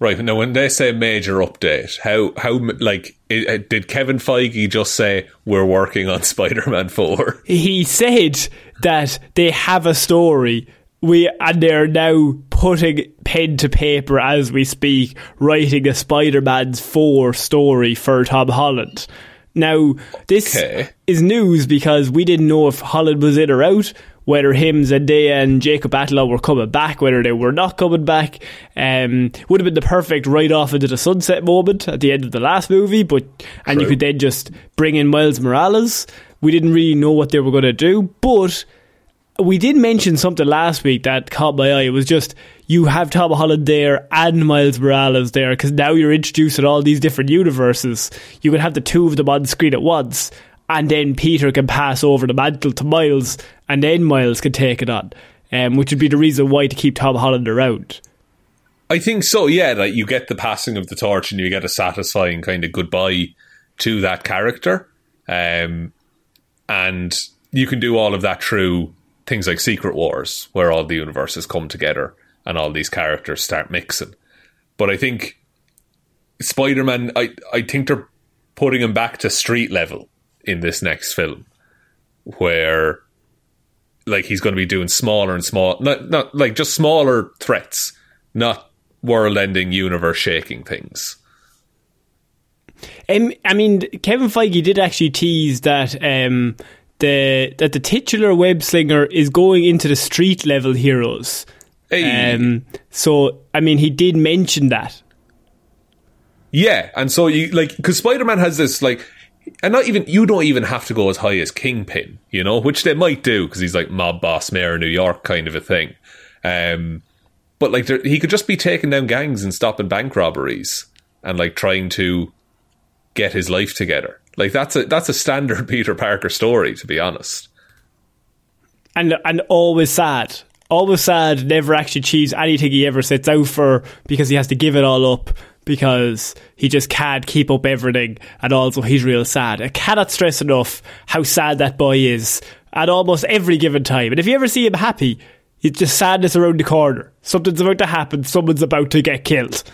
Right, now when they say major update, how, how like, it, did Kevin Feige just say, we're working on Spider-Man four? He said that they have a story, we and they're now putting pen to paper as we speak, writing a Spider-Man four story for Tom Holland. Now, this okay. is news because we didn't know if Holland was in or out, whether him, Zendaya and Jacob Atala were coming back, whether they were not coming back. Um, would have been the perfect write-off into the sunset moment at the end of the last movie, but and True. you could then just bring in Miles Morales. We didn't really know what they were going to do, but we did mention something last week that caught my eye. It was just, you have Tom Holland there and Miles Morales there, because now you're introducing all these different universes. You can have the two of them on screen at once, and then Peter can pass over the mantle to Miles, and then Miles can take it on, um, which would be the reason why to keep Tom Holland around. I think so, yeah. Like, you get the passing of the torch and you get a satisfying kind of goodbye to that character. Um, and you can do all of that through things like Secret Wars, where all the universes come together and all these characters start mixing. But I think Spider-Man, I, I think they're putting him back to street level in this next film, where like he's going to be doing smaller and smaller, not, not like just smaller threats, not world-ending, universe-shaking things. Um, I mean, Kevin Feige did actually tease that um, the that the titular web-slinger is going into the street-level heroes. Hey. Um, so, I mean, he did mention that. Yeah, and so, you like, because Spider-Man has this, like, and not even, you don't even have to go as high as Kingpin, you know, which they might do, because he's like mob boss, mayor of New York kind of a thing. Um... But, like, there, he could just be taking down gangs and stopping bank robberies and, like, trying to get his life together. Like, that's a that's a standard Peter Parker story, to be honest. And and always sad. Always sad, never actually achieves anything he ever sets out for, because he has to give it all up, because he just can't keep up everything, and also he's real sad. I cannot stress enough how sad that boy is at almost every given time. And if you ever see him happy, it's just sadness around the corner. Something's about to happen. Someone's about to get killed.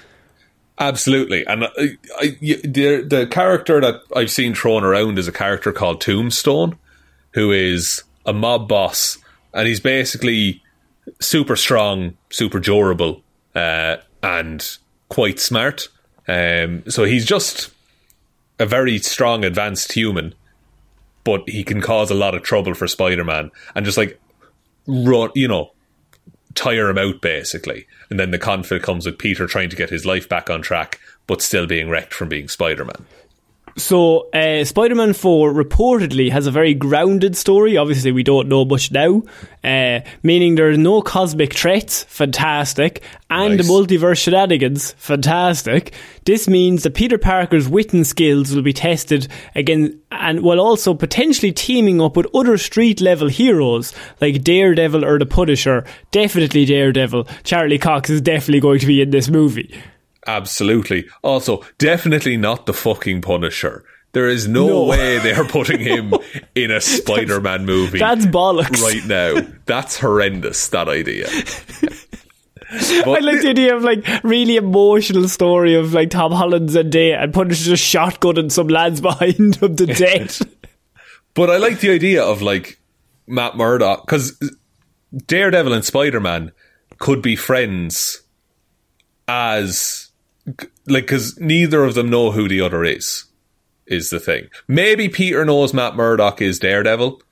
Absolutely. And I, I, the, the character that I've seen thrown around is a character called Tombstone, who is a mob boss. And he's basically super strong, super durable, uh, and quite smart. Um, so he's just a very strong, advanced human. But he can cause a lot of trouble for Spider-Man. And just like, run, you know, tire him out basically, and then the conflict comes with Peter trying to get his life back on track but still being wrecked from being Spider-Man. So uh, Spider-Man four reportedly has a very grounded story. Obviously we don't know much now, uh, meaning there are no cosmic threats. Fantastic. And nice. The multiverse shenanigans. Fantastic. This means that Peter Parker's wit and skills will be tested again, and while also potentially teaming up with other street level heroes like Daredevil or the Punisher. Definitely Daredevil. Charlie Cox is definitely going to be in this movie. Absolutely. Also, definitely not the fucking Punisher. There is no, no. way they are putting him in a Spider-Man movie. That's bollocks. Right now. That's horrendous, that idea. But I like the idea of, like, really emotional story of, like, Tom Holland's a day and Punisher's a shotgun and some lads behind him to death. But I like the idea of, like, Matt Murdock, because Daredevil and Spider-Man could be friends as... Like, because neither of them know who the other is, is the thing. Maybe Peter knows Matt Murdock is Daredevil,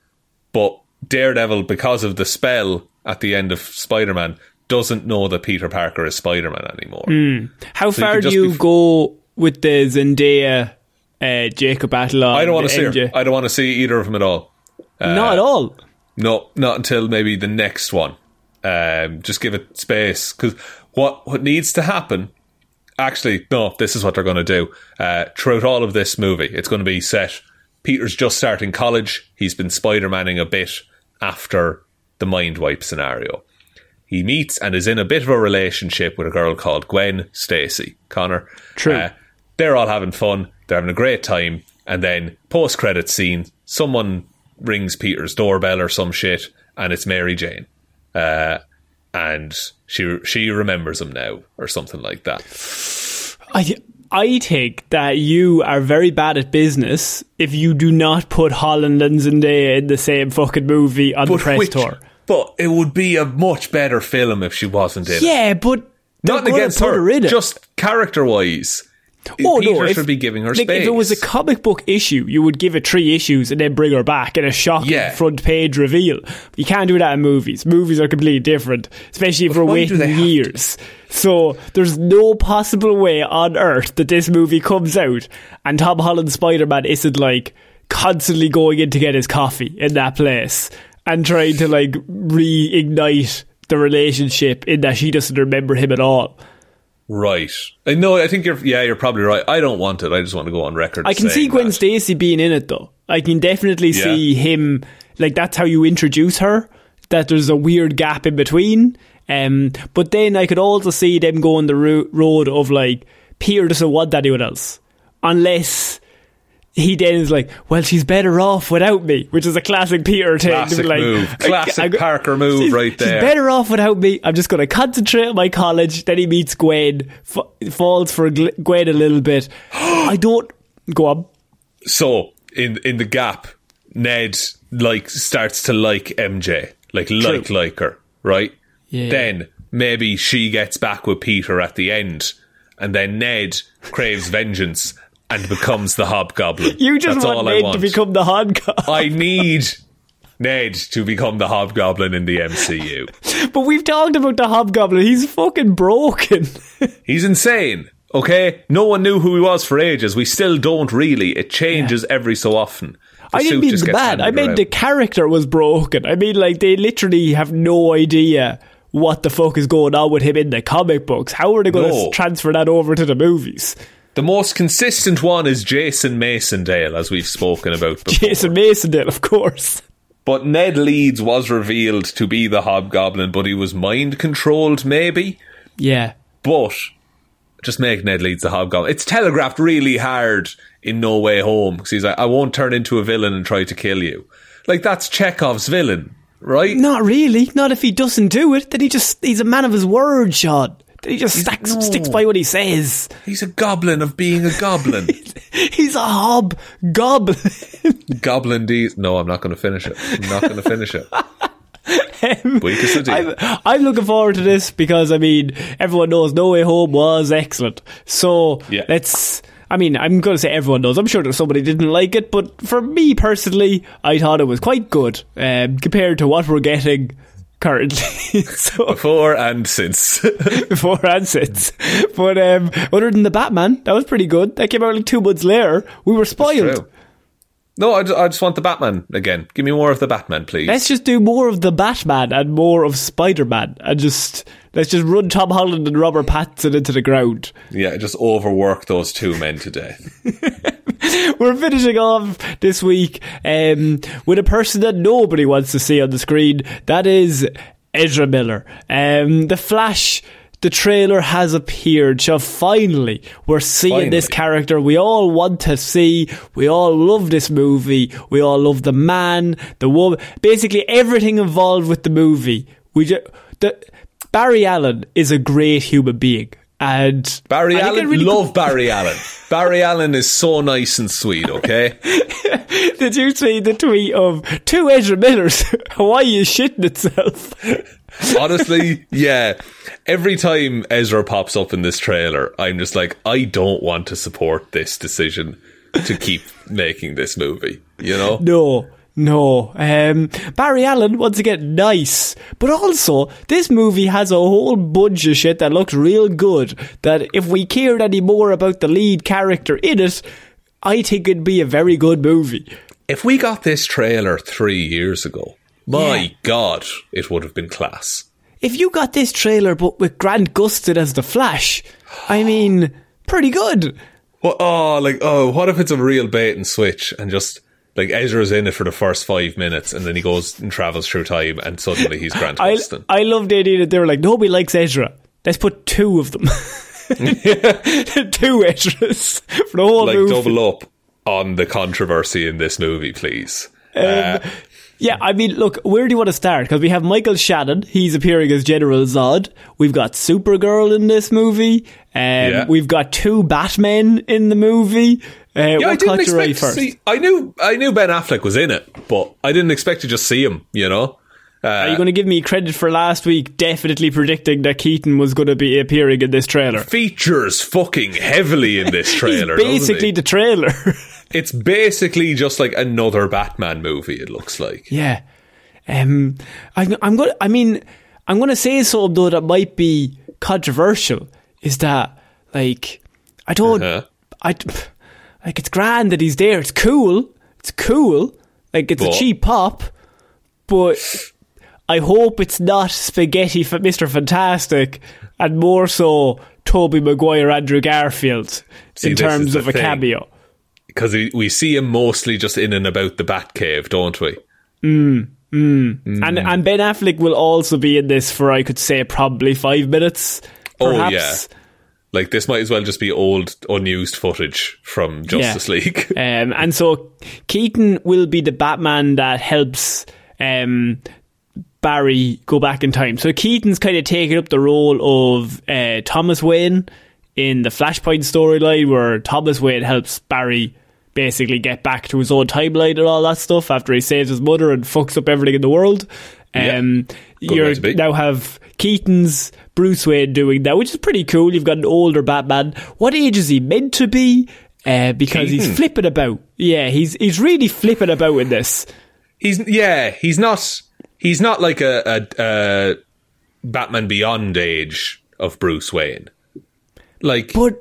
but Daredevil, because of the spell at the end of Spider-Man, doesn't know that Peter Parker is Spider-Man anymore. Mm. How so far you do you f- go with the Zendaya, uh, Jacob Batalon? I don't want to see her. I don't want to see either of them at all. Uh, not at all. No, not until maybe the next one. Um, just give it space, because what what needs to happen. Actually, no, this is what they're going to do. Uh, throughout all of this movie, it's going to be set. Peter's just starting college. He's been Spider-Manning a bit after the mind wipe scenario. He meets and is in a bit of a relationship with a girl called Gwen Stacy. Connor. True. Uh, they're all having fun. They're having a great time. And then post-credit scene, someone rings Peter's doorbell or some shit, and it's Mary Jane. Uh And she she remembers him now, or something like that. I th- I think that you are very bad at business if you do not put Holland and Zendaya in the same fucking movie on but the press which, tour. But it would be a much better film if she wasn't in yeah, it. Yeah, but not against her, her in just character wise. Oh, Peter no, if, should be giving her like, space. If it was a comic book issue, you would give it three issues and then bring her back in a shocking yeah. front page reveal. You can't do that in movies. Movies are completely different, especially if but we're waiting years. So there's no possible way on earth that this movie comes out and Tom Holland's Spider-Man isn't like constantly going in to get his coffee in that place and trying to like reignite the relationship in that she doesn't remember him at all. Right. I know, I think you're, yeah, you're probably right. I don't want it. I just want to go on record. I can see Gwen that. Stacy being in it though. I can definitely yeah. see him, like that's how you introduce her, that there's a weird gap in between. Um, but then I could also see them going the ro- road of like, Peter doesn't want anyone else. Unless he then is like, well, she's better off without me, which is a classic Peter thing. Classic like, move. Classic I, I, Parker move she's, right there. She's better off without me. I'm just going to concentrate on my college. Then he meets Gwen, f- falls for Gwen a little bit. I don't... Go on. So, in in the gap, Ned like starts to like M J. Like, True. like, like her, right? Yeah. Then maybe she gets back with Peter at the end. And then Ned craves vengeance and becomes the Hobgoblin. You just That's want all Ned I want. to become the Hobgoblin. I need Ned to become the Hobgoblin in the M C U. But we've talked about the Hobgoblin. He's fucking broken. He's insane, okay? No one knew who he was for ages. We still don't really. It changes yeah. every so often. The I didn't mean the man. I meant the character was broken. I mean, like, they literally have no idea what the fuck is going on with him in the comic books. How are they going no. to transfer that over to the movies? The most consistent one is Jason Masondale, as we've spoken about before. Jason Masondale, of course. But Ned Leeds was revealed to be the Hobgoblin, but he was mind-controlled, maybe? Yeah. But just make Ned Leeds the Hobgoblin. It's telegraphed really hard in No Way Home, because he's like, I won't turn into a villain and try to kill you. Like, that's Chekhov's villain. Right? Not really. Not if he doesn't do it. Then he just, he's a man of his word, Sean. Then he just stacks, no. sticks by what he says. He's a goblin of being a goblin. He's a hobgoblin. Goblin deeds. No, I'm not going to finish it. I'm not going to finish it. um, I'm, I'm looking forward to this because, I mean, everyone knows No Way Home was excellent. So yeah. let's... I mean, I'm going to say everyone knows. I'm sure that somebody didn't like it, but for me personally, I thought it was quite good um, compared to what we're getting currently. So, before and since. Before and since. But um, other than the Batman, that was pretty good. That came out like two months later. We were spoiled. No, I just, I just want the Batman again. Give me more of the Batman, please. Let's just do more of the Batman and more of Spider-Man and just... Let's just run Tom Holland and Robert Pattinson into the ground. Yeah, just overwork those two men today. We're finishing off this week um, with a person that nobody wants to see on the screen. That is Ezra Miller. Um, the Flash, the trailer has appeared. So finally, we're seeing finally. this character we all want to see. We all love this movie. We all love the man, the woman. Basically, everything involved with the movie. We just... The, Barry Allen is a great human being. And Barry I Allen, really love cool. Barry Allen. Barry Allen is so nice and sweet, okay? Did you see the tweet of two Ezra Millers? Hawaii is shitting itself. Honestly, yeah. Every time Ezra pops up in this trailer, I'm just like, I don't want to support this decision to keep making this movie, you know? No. No, um, Barry Allen, once again, nice. But also, this movie has a whole bunch of shit that looks real good, that if we cared any more about the lead character in it, I think it'd be a very good movie. If we got this trailer three years ago, my yeah. God, it would have been class. If you got this trailer but with Grant Gustin as the Flash, I mean, pretty good. Well, oh, like, oh, what if it's a real bait and switch and just... Like, Ezra's in it for the first five minutes, and then he goes and travels through time, and suddenly he's Grant Gustin. I, I love the idea that they were like, nobody likes Ezra. Let's put two of them. Two Ezras for the whole like, movie. Like, double up on the controversy in this movie, please. Um, uh, yeah, I mean, look, where do you want to start? Because we have Michael Shannon. He's appearing as General Zod. We've got Supergirl in this movie. Um, yeah. We've got two Batmen in the movie. Uh, yeah, I didn't expect to see, I knew I knew Ben Affleck was in it, but I didn't expect to just see him, you know. Uh, Are you going to give me credit for last week definitely predicting that Keaton was going to be appearing in this trailer? Features fucking heavily in this trailer. He's basically the trailer. It's basically just like another Batman movie, it looks like. Yeah. Um I I'm going I mean I'm going to say something though that might be controversial is that like I don't uh-huh. I Like, it's grand that he's there. It's cool. It's cool. Like, it's but, a cheap pop. but I hope it's not spaghetti for Mister Fantastic and more so Tobey Maguire, Andrew Garfield see, in terms of a thing. cameo. Because we see him mostly just in and about the Batcave, don't we? Mm, mm. Mm. And and Ben Affleck will also be in this for, I could say, probably five minutes, perhaps. Oh, yeah. Like, this might as well just be old, unused footage from Justice yeah. League. um, and so Keaton will be the Batman that helps um, Barry go back in time. So Keaton's kind of taken up the role of uh, Thomas Wayne in the Flashpoint storyline, where Thomas Wayne helps Barry basically get back to his own timeline and all that stuff after he saves his mother and fucks up everything in the world. Um, yeah. You now have Keaton's Bruce Wayne doing that, which is pretty cool. You've got an older Batman. What age is he meant to be? Uh, because Keaton. he's flipping about. Yeah, he's he's really flipping about in this. He's yeah, he's not he's not like a, a, a Batman Beyond age of Bruce Wayne. Like, but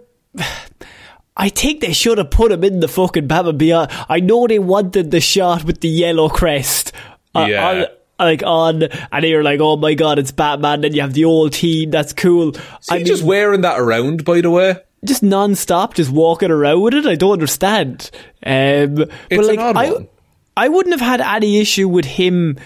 I think they should have put him in the fucking Batman Beyond. I know they wanted the shot with the yellow crest. Uh, yeah. I'll, like on, and you're like, oh my god, it's Batman, and you have the old team, that's cool. So I'm just wearing that around, by the way, just non-stop, just walking around with it. I don't understand. Um, but it's like, an odd I, one. I wouldn't have had any issue with him,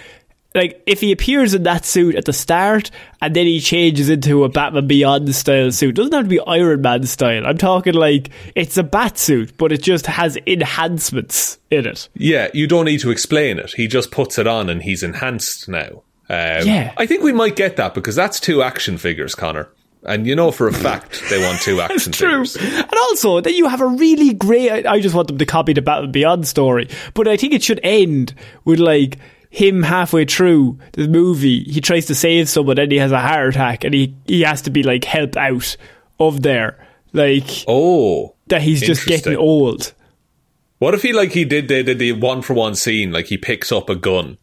like if he appears in that suit at the start and then he changes into a Batman Beyond style suit. It doesn't have to be Iron Man style. I'm talking like it's a bat suit, but it just has enhancements in it. Yeah, you don't need to explain it. He just puts it on and he's enhanced now. Um, yeah. I think we might get that because that's two action figures, Connor. And you know for a fact they want two action figures. True. And also, then you have a really great... I just want them to copy the Batman Beyond story. But I think it should end with like... him halfway through the movie, he tries to save someone and he has a heart attack and he, he has to be like help out of there. Like, oh, that he's just getting old. What if he like he did they did the one for one scene, like he picks up a gun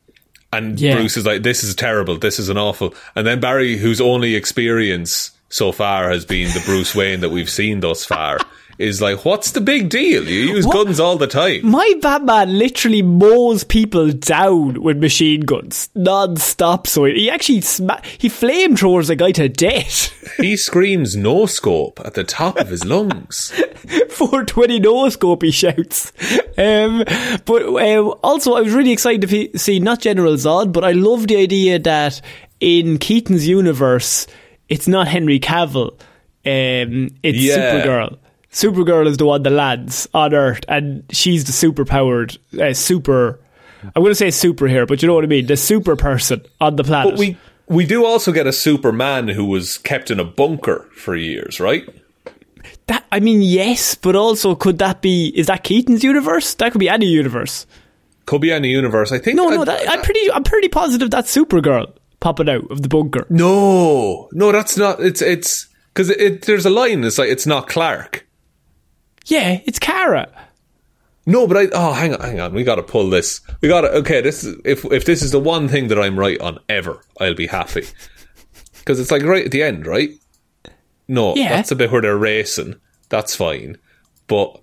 and yeah. Bruce is like, this is terrible, this is an awful, and then Barry, whose only experience so far has been the Bruce Wayne that we've seen thus far, is like, what's the big deal? You use what? guns all the time. My Batman literally mows people down with machine guns non-stop. So he actually sma- he flamethrowers a guy to death. He screams no scope at the top of his lungs. four twenty no scope, he shouts. Um, but um, also I was really excited to see not General Zod, but I love the idea that in Keaton's universe it's not Henry Cavill, um, it's yeah. Supergirl. Supergirl is the one that lands on Earth, and she's the super-powered, uh, super... I wouldn't say super here, but you know what I mean? The super person on the planet. But we we do also get a Superman who was kept in a bunker for years, right? That I mean, yes, but also could that be... Is that Keaton's universe? That could be any universe. Could be any universe, I think. No, no, that, I'm pretty I'm pretty positive that's Supergirl popping out of the bunker. No, no, that's not... It's... it's because it, it, there's a line, it's like, it's not Clark. Yeah, it's Kara. No, but I... Oh, hang on, hang on. We got to pull this. We got to... Okay, this is, if if this is the one thing that I'm right on ever, I'll be happy. Because it's like right at the end, right? No, yeah. That's a bit where they're racing. That's fine. But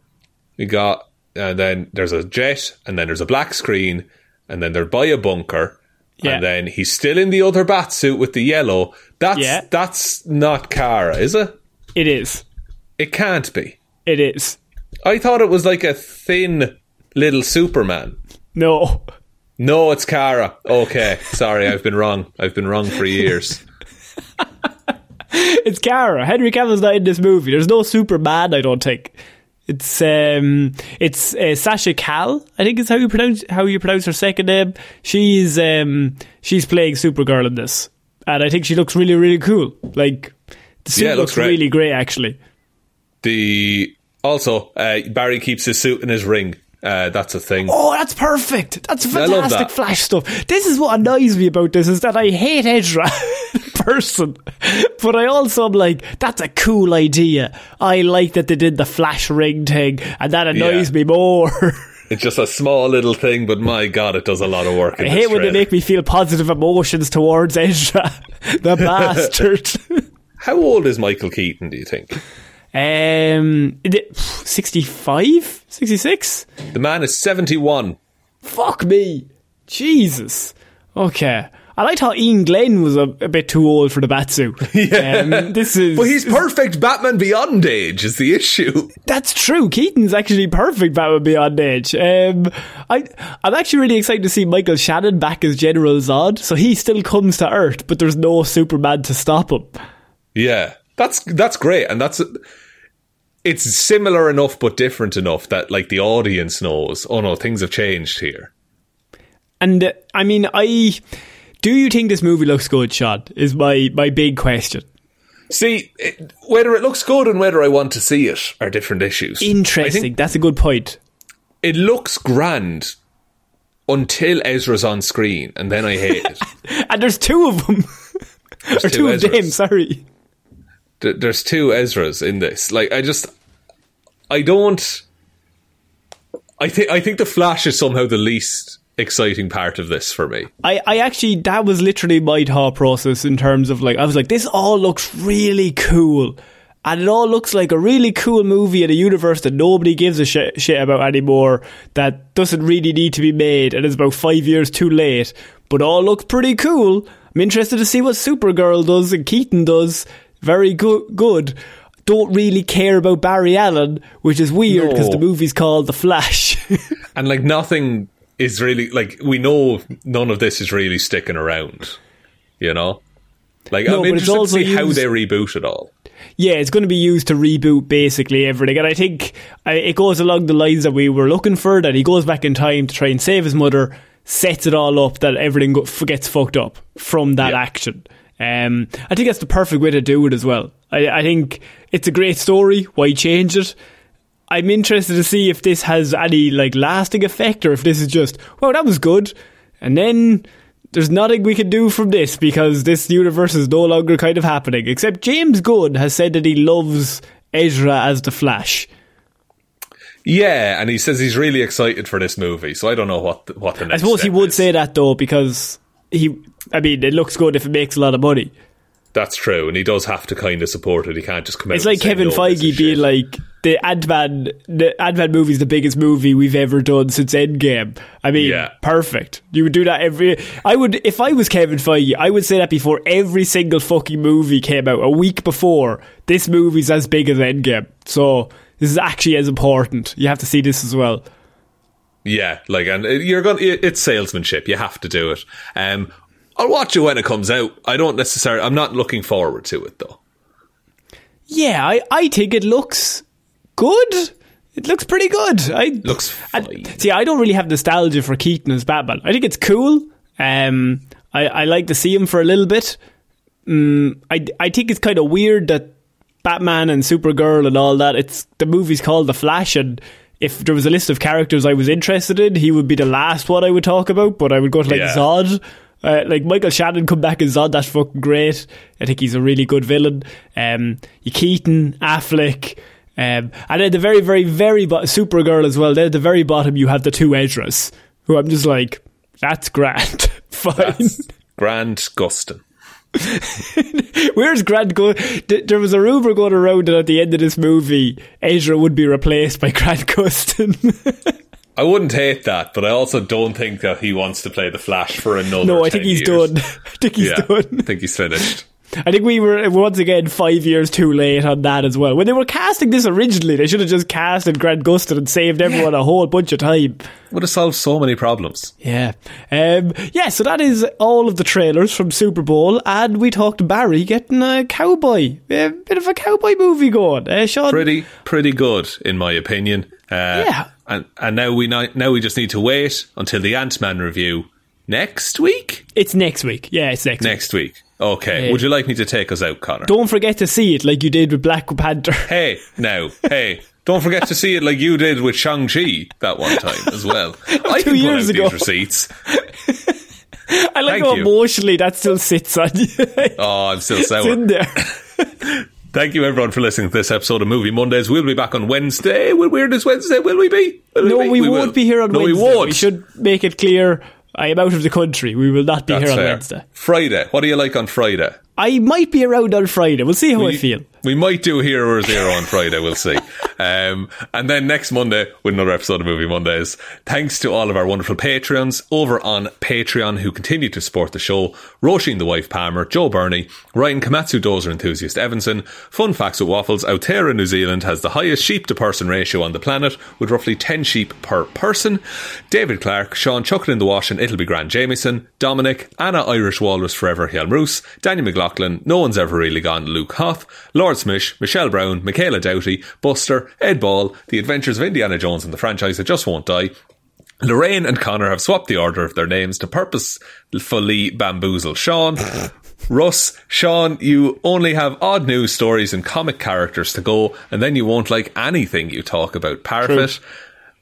we got... And then there's a jet, and then there's a black screen, and then they're by a bunker, yeah. And then he's still in the other bat suit with the yellow. That's, yeah. That's not Kara, is it? It is. It can't be. It is. I thought it was like a thin little Superman. No. No, it's Kara. Okay. Sorry, I've been wrong. I've been wrong for years. It's Kara. Henry Cavill's not in this movie. There's no Superman, I don't think. It's um, it's uh, Sasha Cal, I think is how you pronounce how you pronounce her second name. She's um, she's playing Supergirl in this. And I think she looks really, really cool. Like the suit yeah, looks, looks great. really great actually. The also uh, Barry keeps his suit in his ring. Uh, that's a thing. Oh, that's perfect. That's fantastic that. Flash stuff. This is what annoys me about this is that I hate Ezra person, but I also am like, that's a cool idea. I like that they did the Flash ring thing, and that annoys yeah. me more. It's just a small little thing, but my god, it does a lot of work. I in hate when trailer. They make me feel positive emotions towards Ezra, the bastard. How old is Michael Keaton, do you think? Um, sixty-five? sixty-six? The man is seventy-one. Fuck me. Jesus. Okay. I liked how Ian Glenn was a, a bit too old for the Batsuit. Yeah. Um, this is, but he's perfect Batman Beyond age is the issue. That's true. Keaton's actually perfect Batman Beyond age. Um, I, I'm actually really excited to see Michael Shannon back as General Zod. So he still comes to Earth, but there's no Superman to stop him. Yeah, that's that's great. And that's... It's similar enough but different enough that like the audience knows, oh no, things have changed here. And uh, I mean, I... Do you think this movie looks good, Sean? Is my, my big question. See, it, whether it looks good and whether I want to see it are different issues. Interesting. That's a good point. It looks grand until Ezra's on screen, and then I hate it. And there's two of them. There's or two, two of them, sorry. D- there's two Ezras in this. Like, I just... I don't... I think I think The Flash is somehow the least... exciting part of this for me. I, I actually, that was literally my thought process in terms of like, I was like, this all looks really cool. And it all looks like a really cool movie in a universe that nobody gives a sh- shit about anymore, that doesn't really need to be made, and it's about five years too late. But all looks pretty cool. I'm interested to see what Supergirl does and Keaton does. Very go- good. Don't really care about Barry Allen, which is weird because no. The movie's called The Flash. And like nothing... is really, like, we know none of this is really sticking around, you know? Like, no, I'm interested to see used... how they reboot it all. Yeah, it's going to be used to reboot basically everything. And I think it goes along the lines that we were looking for, that he goes back in time to try and save his mother, sets it all up, that everything gets fucked up from that yeah. action. Um, I think that's the perfect way to do it as well. I, I think it's a great story. Why change it? I'm interested to see if this has any like lasting effect or if this is just, well, that was good. And then there's nothing we can do from this because this universe is no longer kind of happening. Except James Gunn has said that he loves Ezra as the Flash. Yeah, and he says he's really excited for this movie. So I don't know what the, what the next I suppose he would is. Say that though because he, I mean, it looks good if it makes a lot of money. That's true, and he does have to kind of support it. He can't just come out. It's like Kevin Feige being like, the Ant-Man, the Ant-Man movie is the biggest movie we've ever done since Endgame. I mean, yeah. Perfect. You would do that every... I would, if I was Kevin Feige, I would say that before every single fucking movie came out, a week before, this movie's as big as Endgame. So, this is actually as important. You have to see this as well. Yeah, like, and you're gonna, it's salesmanship. You have to do it. Um... I'll watch it when it comes out. I don't necessarily... I'm not looking forward to it, though. Yeah, I, I think it looks good. It looks pretty good. I looks fine. I, see, I don't really have nostalgia for Keaton as Batman. I think it's cool. Um, I, I like to see him for a little bit. Um, I, I think it's kind of weird that Batman and Supergirl and all that, it's the movie's called The Flash, and if there was a list of characters I was interested in, he would be the last one I would talk about, but I would go to, like, yeah. Zod... Uh, like Michael Shannon come back as Zod, that's fucking great. I think he's a really good villain. Um, Keaton, Affleck, um, and at the very, very, very bottom, Supergirl as well. There at the very bottom, you have the two Ezras, who I'm just like, that's grand, fine, that's grand Gustin. Where's Grant Go? There was a rumor going around that at the end of this movie, Ezra would be replaced by Grant Gustin. I wouldn't hate that, but I also don't think that he wants to play The Flash for another No, I think he's years. done. I think he's yeah, done. I think he's finished. I think we were, once again, five years too late on that as well. When they were casting this originally, they should have just casted Grant Gustin and saved everyone yeah. a whole bunch of time. Would have solved so many problems. Yeah. Um, yeah, so that is all of the trailers from Super Bowl, and we talked Barry getting a cowboy, a bit of a cowboy movie going. Uh, Sean? Pretty, pretty good, in my opinion. Uh, yeah. And and now we now, now we just need to wait until the Ant-Man review next week? It's next week. Yeah, it's next, next week. Next week. Okay. Hey. Would you like me to take us out, Connor? Don't forget to see it like you did with Black Panther. Hey, now. Hey. Don't forget to see it like you did with Shang-Chi that one time as well. I Two can years ago. These receipts. I like Thank how you. Emotionally that still sits on you. Oh, I'm still sour. It's in there. Thank you, everyone, for listening to this episode of Movie Mondays. We'll be back on Wednesday. Will we this Wednesday? Will we be? Will no, we, be? we, we won't will. be here on no, Wednesday. We, won't. We should make it clear I am out of the country. We will not be That's here on fair. Wednesday. Friday. What do you like on Friday? I might be around on Friday. We'll see how we, I feel. We might do Hero or Zero on Friday. We'll see. Um, and then next Monday with another episode of Movie Mondays. Thanks to all of our wonderful Patreons over on Patreon who continue to support the show. Roisin the Wife Palmer, Joe Burney, Ryan Komatsu Dozer Enthusiast Evanson, Fun Facts with Waffles, Aotearoa New Zealand has the highest sheep to person ratio on the planet with roughly ten sheep per person. David Clark, Sean Chuckin in the Wash and It'll Be Grand Jamieson, Dominic, Anna Irish Walrus Forever Hialmroos, Daniel McLaughlin, No One's Ever Really Gone, Luke Hoth, Lord Smish, Michelle Brown, Michaela Doughty, Buster, Ed Ball, The Adventures of Indiana Jones and the Franchise That Just Won't Die. Lorraine and Connor have swapped the order of their names to purposefully bamboozle Sean. Russ, Sean, you only have odd news stories and comic characters to go, and then you won't like anything you talk about. Parfit. True.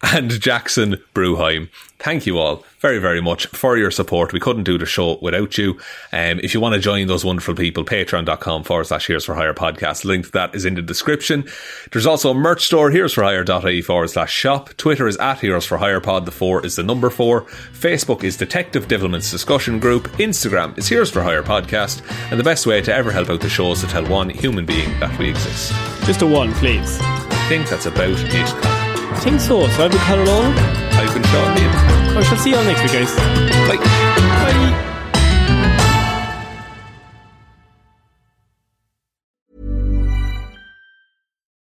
And Jackson Bruheim. Thank you all very, very much for your support. We couldn't do the show without you. Um, if you want to join those wonderful people, patreon.com forward slash Heroes for Hire podcast. Link to that is in the description. There's also a merch store, heroesforhire.ie forward slash shop. Twitter is at Heroes for Hire Pod. The four is the number four. Facebook is Detective Devilman's Discussion Group. Instagram is Heroes for Hire Podcast. And the best way to ever help out the show is to tell one human being that we exist. Just a one, please. I think that's about it. I think so. So I've been Carol Owen. I've been Shaun Meighan. I shall see you all next week, guys. Bye. Bye.